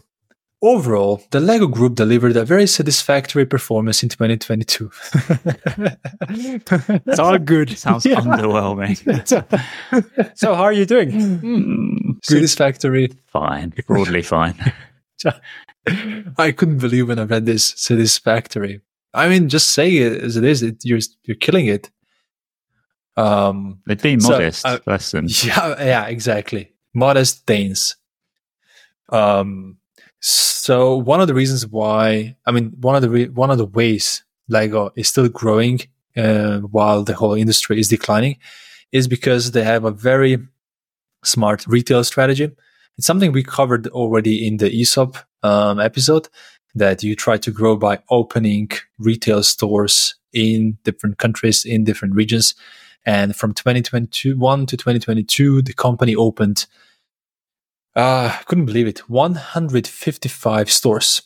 Overall, the LEGO Group delivered a very satisfactory performance in twenty twenty-two. It's all good. Sounds yeah. underwhelming. So how are you doing? Mm, satisfactory. Fine. Broadly fine. I couldn't believe when I read this, satisfactory. I mean, just say it as it is. It, you're you're killing it. Um, They'd be modest. So, uh, lesson. Yeah, yeah, exactly. Modest Danes. Um, so one of the reasons why, I mean, one of the re- one of the ways LEGO is still growing uh, while the whole industry is declining, is because they have a very smart retail strategy. It's something we covered already in the E S O P um, episode, that you try to grow by opening retail stores in different countries, in different regions. And from twenty twenty-one to twenty twenty-two, the company opened, uh, couldn't believe it, one hundred fifty-five stores.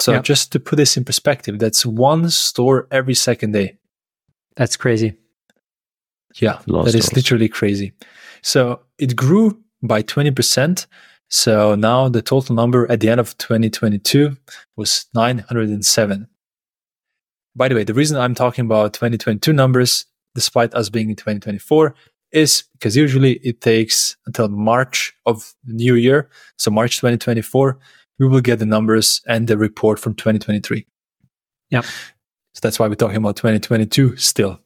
So yeah. just to put this in perspective, that's one store every second day. That's crazy. Yeah, that stores. is literally crazy. So it grew by twenty percent. So now the total number at the end of twenty twenty-two was nine hundred seven. By the way, the reason I'm talking about twenty twenty-two numbers, despite us being in twenty twenty-four, is because usually it takes until March of the new year. So March twenty twenty-four, we will get the numbers and the report from twenty twenty-three. Yeah. So that's why we're talking about twenty twenty-two still.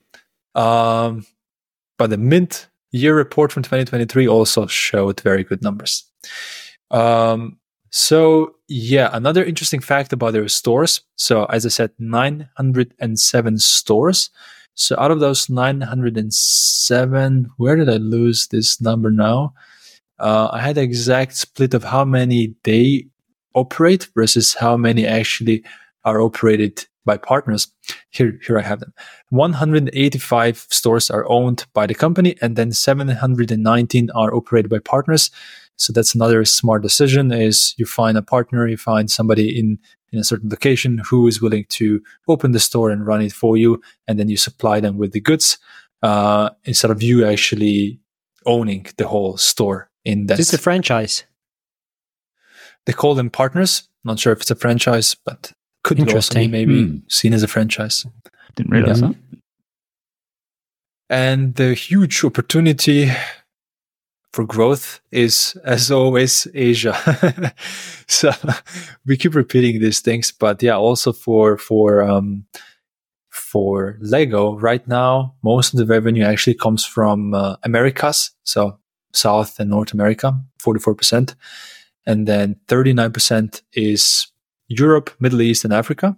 Um, but the mint year report from twenty twenty-three also showed very good numbers. Um, so yeah, another interesting fact about their stores. So as I said, nine hundred seven stores. So out of those nine hundred seven, where did I lose this number now? Uh, I had the exact split of how many they operate versus how many actually are operated by partners. Here, here I have them. one hundred eighty-five stores are owned by the company, and then seven hundred nineteen are operated by partners. So that's another smart decision, is you find a partner, you find somebody in, in a certain location who is willing to open the store and run it for you, and then you supply them with the goods, uh, instead of you actually owning the whole store. In that, it's a franchise. They call them partners. Not sure if it's a franchise, but could also be maybe mm. seen as a franchise. Didn't realize yeah. that. And the huge opportunity for growth is, as always, Asia. So we keep repeating these things, but yeah, also for for um, for Lego right now, most of the revenue actually comes from uh, Americas, so South and North America, forty-four percent, and then thirty-nine percent is Europe, Middle East, and Africa,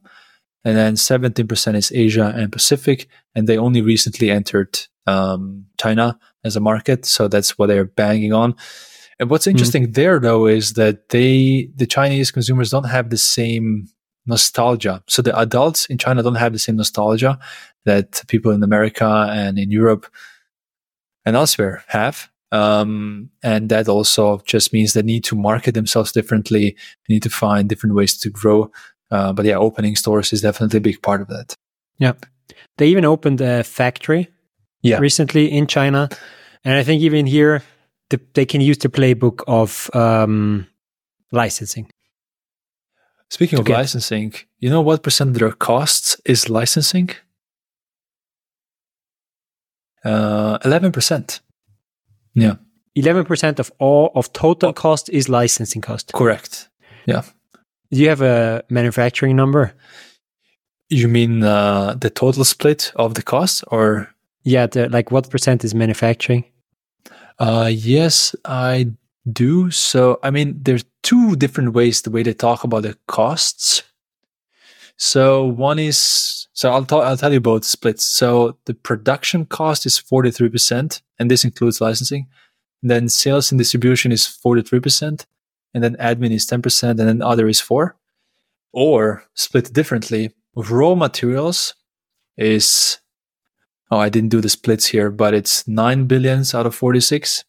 and then seventeen percent is Asia and Pacific, and they only recently entered um, China as a market, so that's what they're banging on. And what's interesting mm. there, though, is that they, the Chinese consumers don't have the same nostalgia. So the adults in China don't have the same nostalgia that people in America and in Europe and elsewhere have. Um, and that also just means they need to market themselves differently. They need to find different ways to grow. Uh, but yeah, opening stores is definitely a big part of that. Yeah. They even opened a factory yeah. recently in China. And I think even here, the, they can use the playbook of um, licensing. Speaking of licensing, you know what percent of their costs is licensing? Uh, eleven percent. Yeah. eleven percent of all of total cost is licensing cost. Correct. Yeah. Do you have a manufacturing number? You mean uh, the total split of the cost or? Yeah. The, like what percent is manufacturing? Uh, yes, I do. So, I mean, there's two different ways the way they talk about the costs. So one is, so I'll, t- I'll tell you both splits. So the production cost is forty-three percent, and this includes licensing. And then sales and distribution is forty-three percent, and then admin is ten percent, and then other is four. Or split differently, raw materials is, oh, I didn't do the splits here, but it's nine billions out of forty-six.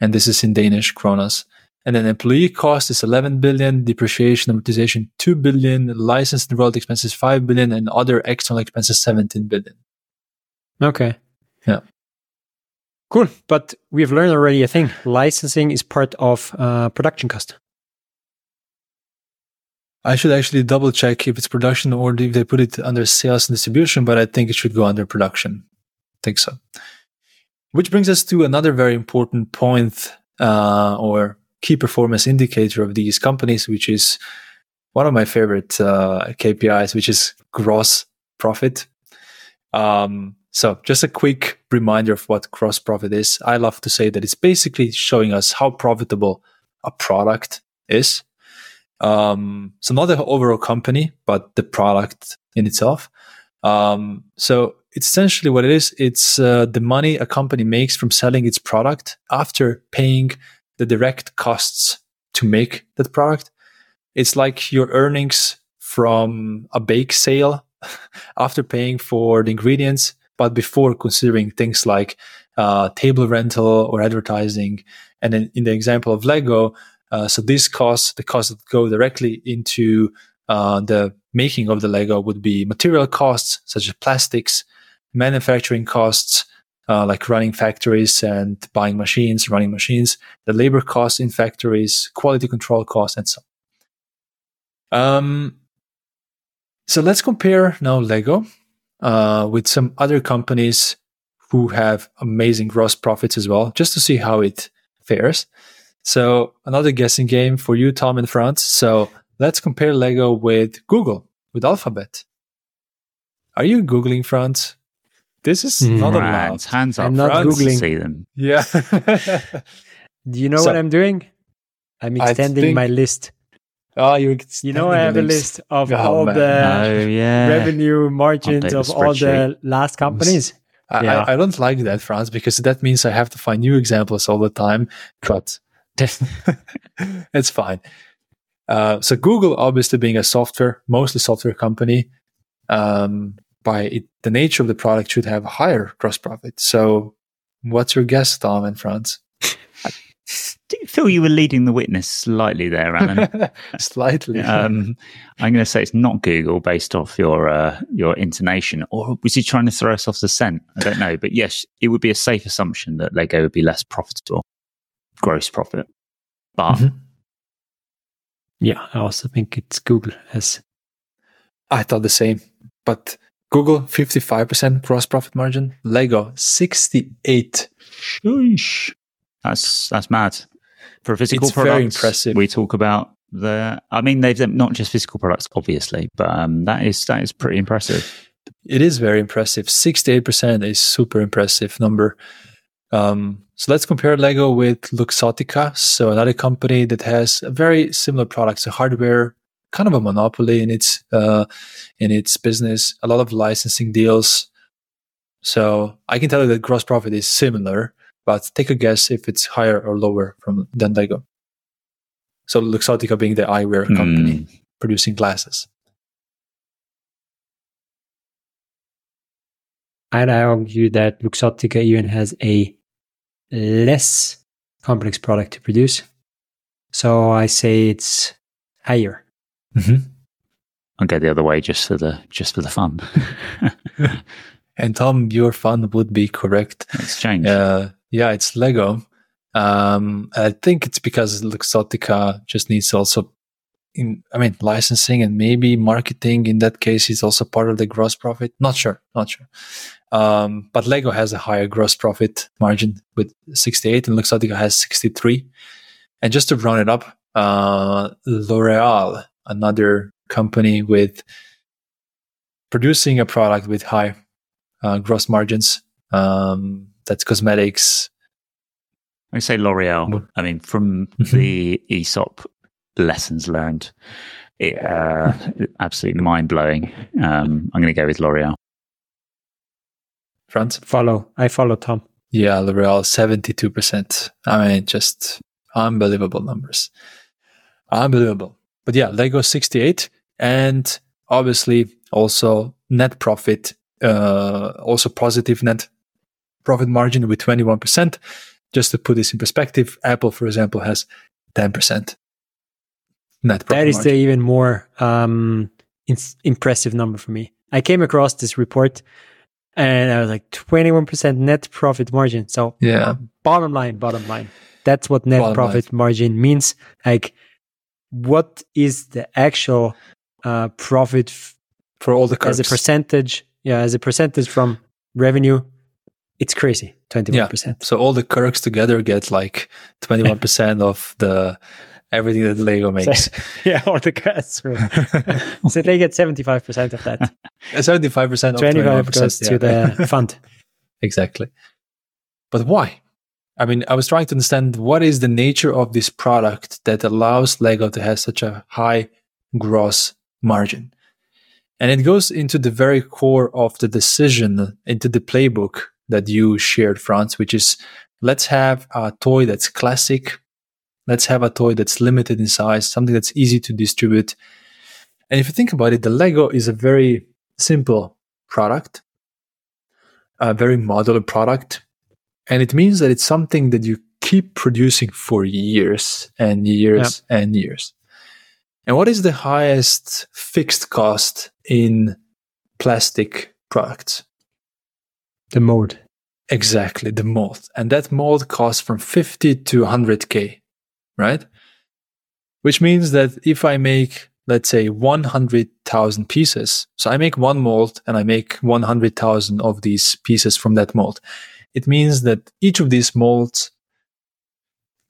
And this is in Danish kronas. And then employee cost is eleven billion, depreciation, amortization, two billion, license and royalty expenses, five billion, and other external expenses, seventeen billion. Okay. Yeah. Cool. But we've learned already a thing. Licensing is part of uh, production cost. I should actually double check if it's production or if they put it under sales and distribution, but I think it should go under production. I think so. Which brings us to another very important point uh, or key performance indicator of these companies, which is one of my favorite uh, K P Is, which is gross profit. Um, so just a quick reminder of what gross profit is. I love to say that it's basically showing us how profitable a product is. Um, so not the overall company, but the product in itself. Um, so it's essentially what it is. It's uh, the money a company makes from selling its product after paying the direct costs to make that product. It's like your earnings from a bake sale after paying for the ingredients, but before considering things like uh, table rental or advertising. And then in the example of Lego, uh, so these costs, the costs that go directly into uh, the making of the Lego would be material costs such as plastics, manufacturing costs, Uh, like running factories and buying machines, running machines, the labor costs in factories, quality control costs, and so on. Um, so let's compare now Lego uh, with some other companies who have amazing gross profits as well, just to see how it fares. So another guessing game for you, Tom and Franz. So let's compare Lego with Google, with Alphabet. Are you Googling, Franz? This is not right. allowed. Hands up. I'm not Franz. Googling. See them. Yeah. Do you know so, what I'm doing? I'm extending think, my list. Oh, you're extending You know, I have links. a list of oh, all man. the no, yeah. revenue margins of all the last companies. I, yeah. I, I don't like that, Franz, because that means I have to find new examples all the time. But it's fine. Uh, so Google, obviously being a software, mostly software company, um, by it, the nature of the product should have higher gross profit. So what's your guess, Tom and Franz? I do feel you were leading the witness slightly there, Alan. Slightly. Um, I'm going to say it's not Google based off your uh, your intonation. Or was he trying to throw us off the scent? I don't know. But yes, it would be a safe assumption that Lego would be less profitable, gross profit. But mm-hmm. yeah, I also think it's Google. Yes. I thought the same, but Google, fifty-five percent gross profit margin. Lego, sixty-eight. Sheesh. That's that's mad. For physical it's products, very impressive. We talk about the. I mean, they've not just physical products, obviously, but um, that is that is pretty impressive. It is very impressive. Sixty-eight percent is super impressive number. Um, so let's compare Lego with Luxottica, so another company that has a very similar products, so hardware, kind of a monopoly in its uh, in its business, a lot of licensing deals. So I can tell you that gross profit is similar, but take a guess if it's higher or lower from than Lego. So Luxottica being the eyewear mm. company producing glasses. I'd argue that Luxottica even has a less complex product to produce. So I say it's higher. Mm-hmm. I'll go the other way just for the just for the fun. And Tom, your fun would be correct. It's changed. Uh, yeah, it's Lego. Um, I think it's because Luxottica just needs also, in, I mean, licensing and maybe marketing in that case is also part of the gross profit. Not sure, not sure. Um, but Lego has a higher gross profit margin with sixty-eight and Luxottica has sixty-three. And just to round it up, uh, L'Oreal, another company with producing a product with high uh, gross margins. Um, that's cosmetics. I say L'Oreal. I mean, from the E S O P lessons learned, it, uh, absolutely mind blowing. Um, I'm going to go with L'Oreal. Franz? Follow. I follow Tom. Yeah, L'Oreal, seventy-two percent. I mean, just unbelievable numbers. Unbelievable. But yeah, Lego sixty-eight, and obviously also net profit, uh, also positive net profit margin with twenty-one percent. Just to put this in perspective, Apple, for example, has ten percent net profit. That is margin. The even more um, in- impressive number for me. I came across this report and I was like, twenty-one percent net profit margin. So yeah. bottom line, bottom line. That's what net bottom profit line. margin means. Like, what is the actual uh, profit f- for all the curves as a percentage? Yeah, as a percentage from revenue, it's crazy, twenty-one percent. Yeah. So all the curves together get like twenty-one percent of the everything that Lego makes. So, yeah, or the curves. So they get seventy-five percent of that. seventy-five percent of twenty-one percent goes yeah. to the fund. Exactly. But why? I mean, I was trying to understand what is the nature of this product that allows Lego to have such a high gross margin. And it goes into the very core of the decision, into the playbook that you shared, Franz, which is let's have a toy that's classic. Let's have a toy that's limited in size, something that's easy to distribute. And if you think about it, the Lego is a very simple product, a very modular product. And it means that it's something that you keep producing for years and years yep. and years. And what is the highest fixed cost in plastic products? The mold. Exactly, the mold. And that mold costs from fifty to one hundred K, right? Which means that if I make, let's say, one hundred thousand pieces, so I make one mold and I make one hundred thousand of these pieces from that mold. It means that each of these molds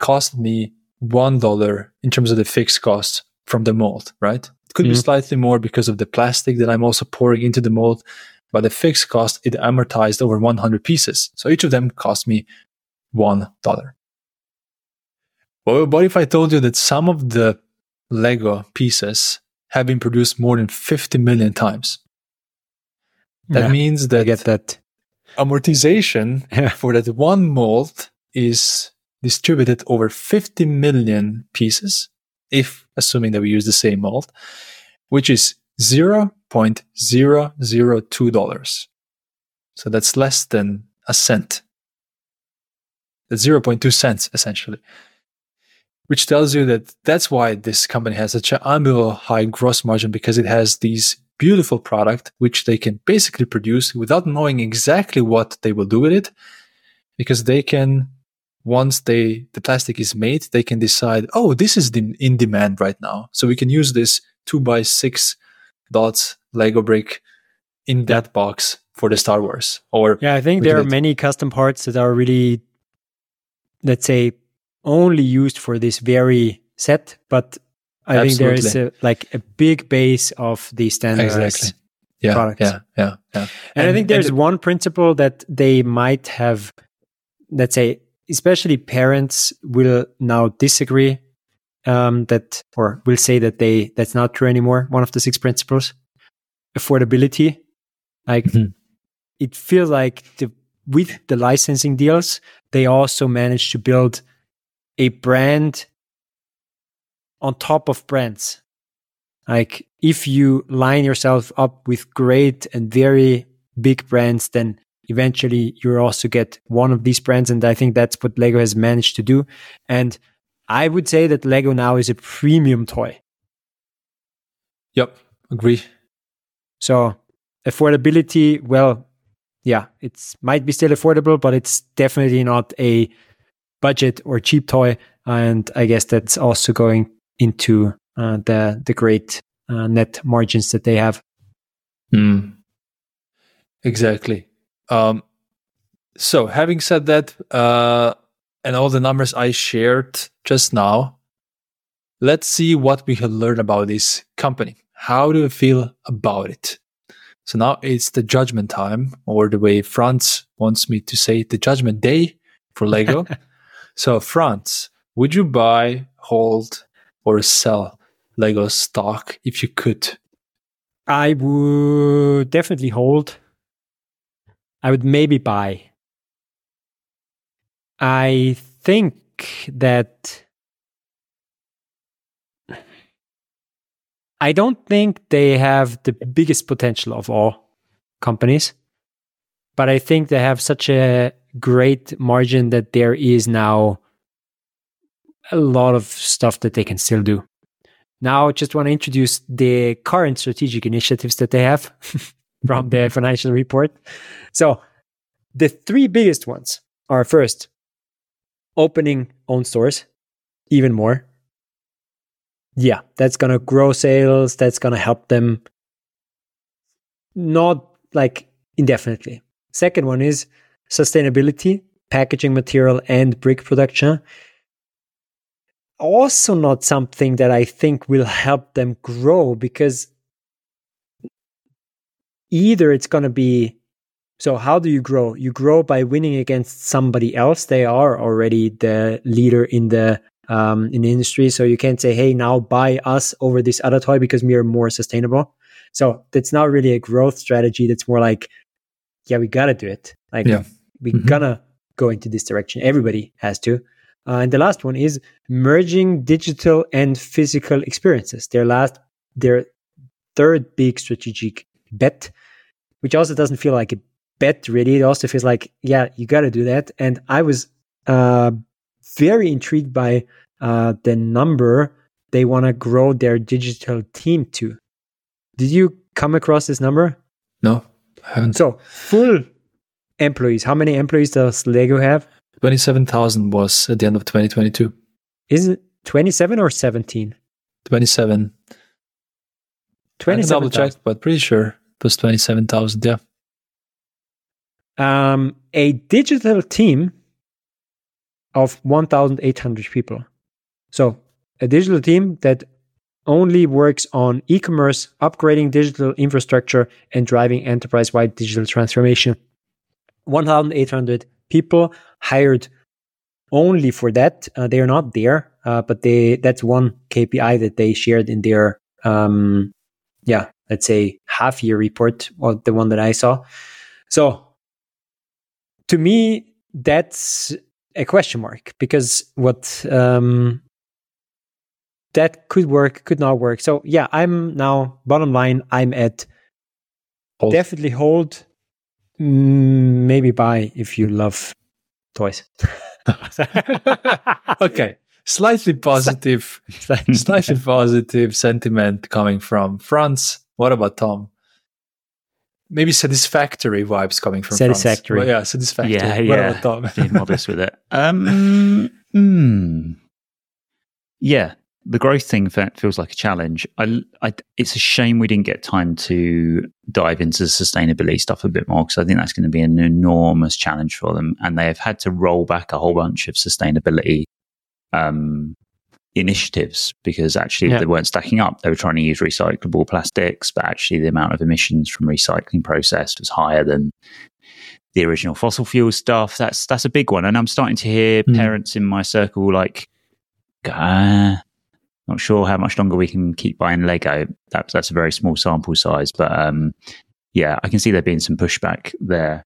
cost me one dollar in terms of the fixed cost from the mold, right? It could mm-hmm. be slightly more because of the plastic that I'm also pouring into the mold, but the fixed cost, it amortized over one hundred pieces. So each of them cost me one dollar. Well, what if I told you that some of the Lego pieces have been produced more than fifty million times? That yeah, means that... I get that. Amortization yeah. for that one mold is distributed over fifty million pieces, if assuming that we use the same mold, which is zero point zero zero two dollars. So that's less than a cent. That's zero point two cents, essentially. Which tells you that that's why this company has such an unbelievable high gross margin, because it has these beautiful product, which they can basically produce without knowing exactly what they will do with it, because they can, once they the plastic is made, they can decide, oh, this is the, in demand right now. So we can use this two by six dots Lego brick in that box for the Star Wars. Or yeah, I think there are many custom parts that are really let's say, only used for this very set, but I Absolutely. think there is a, like a big base of the standardized exactly. yeah, products. Yeah, yeah, yeah. And, and I think there's one principle that they might have, let's say, especially parents will now disagree um, that, or will say that they that's not true anymore. One of the six principles, affordability. Like mm-hmm. it feels like the with the licensing deals, they also managed to build a brand on top of brands. Like if you line yourself up with great and very big brands, then eventually you'll also get one of these brands. And I think that's what LEGO has managed to do. And I would say that LEGO now is a premium toy. Yep, agree. So affordability, well, yeah, it might be still affordable, but it's definitely not a budget or cheap toy. And I guess that's also going into uh, the the great uh, net margins that they have. Mm. Exactly. Um, so having said that, uh, and all the numbers I shared just now, let's see what we can learn about this company. How do we feel about it? So now it's the judgment time, or the way Franz wants me to say it, the judgment day for LEGO. So Franz, would you buy, hold, or sell LEGO stock if you could? I would definitely hold. I would maybe buy. I think that I don't think they have the biggest potential of all companies, but I think they have such a great margin that there is now a lot of stuff that they can still do. Now I just want to introduce the current strategic initiatives that they have from their financial report. So the three biggest ones are, first, opening own stores even more. Yeah, that's going to grow sales. That's going to help them not like indefinitely. Second one is sustainability, packaging material and brick production. Also not something that I think will help them grow, because either it's going to be, so how do you grow? You grow by winning against somebody else. They are already the leader in the Um, in the industry. So you can't say, hey, now buy us over this other toy because we are more sustainable. So that's not really a growth strategy. That's more like, yeah, we got to do it. Like yeah. we're mm-hmm. gonna go into this direction. Everybody has to. Uh, and the last one is merging digital and physical experiences. Their last, their third big strategic bet, which also doesn't feel like a bet really. It also feels like, yeah, you got to do that. And I was, uh, very intrigued by uh, the number they want to grow their digital team to. Did you come across this number? No, I haven't. So full employees. How many employees does LEGO have? twenty-seven thousand was at the end of twenty twenty-two. Is it twenty-seven or seventeen? twenty-seven. twenty-seven. I double checked, but pretty sure it was twenty-seven thousand, yeah. Um, a digital team of one thousand eight hundred people. So a digital team that only works on e-commerce, upgrading digital infrastructure, and driving enterprise-wide digital transformation. one thousand eight hundred people hired only for that. Uh, they are not there, uh, but they that's one K P I that they shared in their, um, yeah, let's say half-year report, or the one that I saw. So to me, that's a question mark, because what um, that could work, could not work. So yeah, I'm now, bottom line, I'm at hold. Definitely hold, maybe buy if you love toys. Okay, slightly positive, slightly positive sentiment coming from Franz. What about Tom? Maybe satisfactory vibes coming from satisfactory. Well, yeah, satisfactory. Yeah, yeah. What about Tom? Being modest with it. Um, mm, yeah, the growth thing feels like a challenge. I, I, it's a shame we didn't get time to dive into the sustainability stuff a bit more, because I think that's going to be an enormous challenge for them. And they have had to roll back a whole bunch of sustainability um, initiatives because actually yeah. they weren't stacking up. They were trying to use recyclable plastics, but actually the amount of emissions from recycling process was higher than the original fossil fuel stuff. That's that's a big one. And I'm starting to hear mm. parents in my circle like, uh, not sure how much longer we can keep buying Lego. That, that's a very small sample size. But um, yeah, I can see there being some pushback there.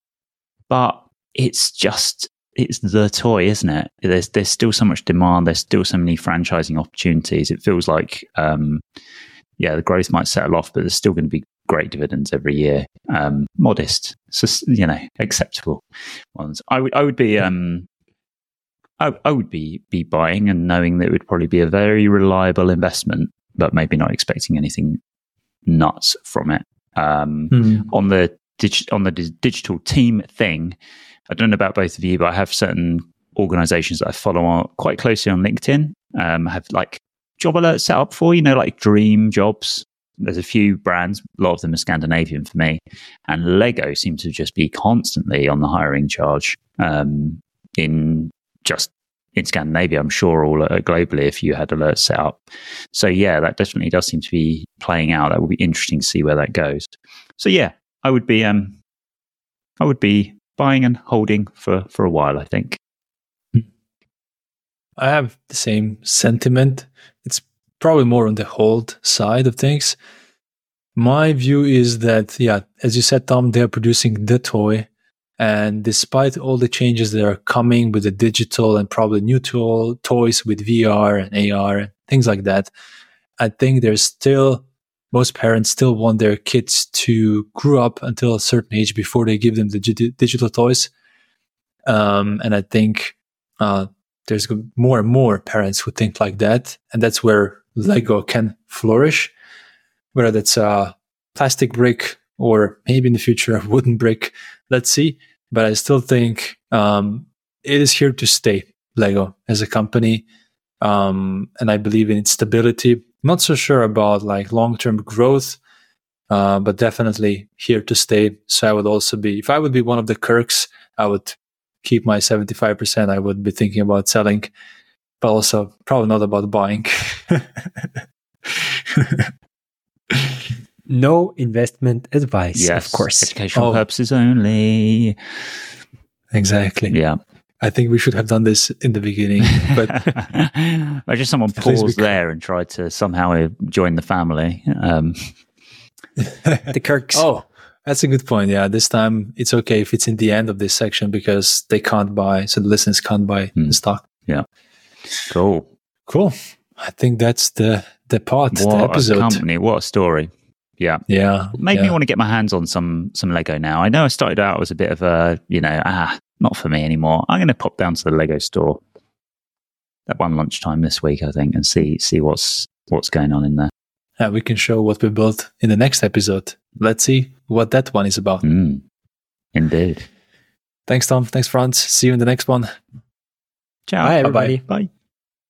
But it's just, it's the toy, isn't it? There's there's still so much demand. There's still so many franchising opportunities. It feels like, um, yeah, the growth might settle off, but there's still going to be great dividends every year. Um, modest, so, you know, acceptable ones. I would I would be um, I, I would be be buying and knowing that it would probably be a very reliable investment, but maybe not expecting anything nuts from it. Um, mm. On the dig- on the digital team thing, I don't know about both of you, but I have certain organizations that I follow on quite closely on LinkedIn. Um, I have like job alerts set up for, you know, like dream jobs. There's a few brands, a lot of them are Scandinavian for me, and Lego seems to just be constantly on the hiring charge um, in just in Scandinavia, I'm sure all uh, globally if you had alerts set up. So yeah, that definitely does seem to be playing out. That will be interesting to see where that goes. So yeah, I would be um, I would be buying and holding for, for a while, I think. I have the same sentiment. It's probably more on the hold side of things. My view is that, yeah, as you said, Tom, they're producing the toy. And despite all the changes that are coming with the digital and probably new tool, toys with V R and A R and things like that, I think there's still, most parents still want their kids to grow up until a certain age before they give them the g- digital toys. Um, and I think uh, there's more and more parents who think like that. And that's where Lego can flourish, whether that's a plastic brick or maybe in the future a wooden brick. Let's see. But I still think um, it is here to stay, Lego as a company. Um, and I believe in its stability. I'm not so sure about like long-term growth, uh, but definitely here to stay. So I would also be, if I would be one of the Kirks, I would keep my seventy-five percent. I would be thinking about selling, but also probably not about buying. No investment advice, yes, of course. Educational oh. purposes only. Exactly. Yeah. I think we should have done this in the beginning. But I just someone paused there and tried to somehow join the family. Um, the Kirks. Oh, that's a good point. Yeah, this time it's okay if it's in the end of this section because they can't buy, so the listeners can't buy mm. the stock. Yeah. Cool. Cool. I think that's the the part, what the episode. What a company, what a story. Yeah. Yeah. Made yeah. me want to get my hands on some some Lego now. I know I started out as a bit of a, you know, ah, not for me anymore. I'm going to pop down to the Lego store at one lunchtime this week, I think, and see see what's what's going on in there. Yeah, we can show what we built in the next episode. Let's see what that one is about. Mm. Indeed. Thanks, Tom. Thanks, Franz. See you in the next one. Ciao. Bye, everybody. Bye.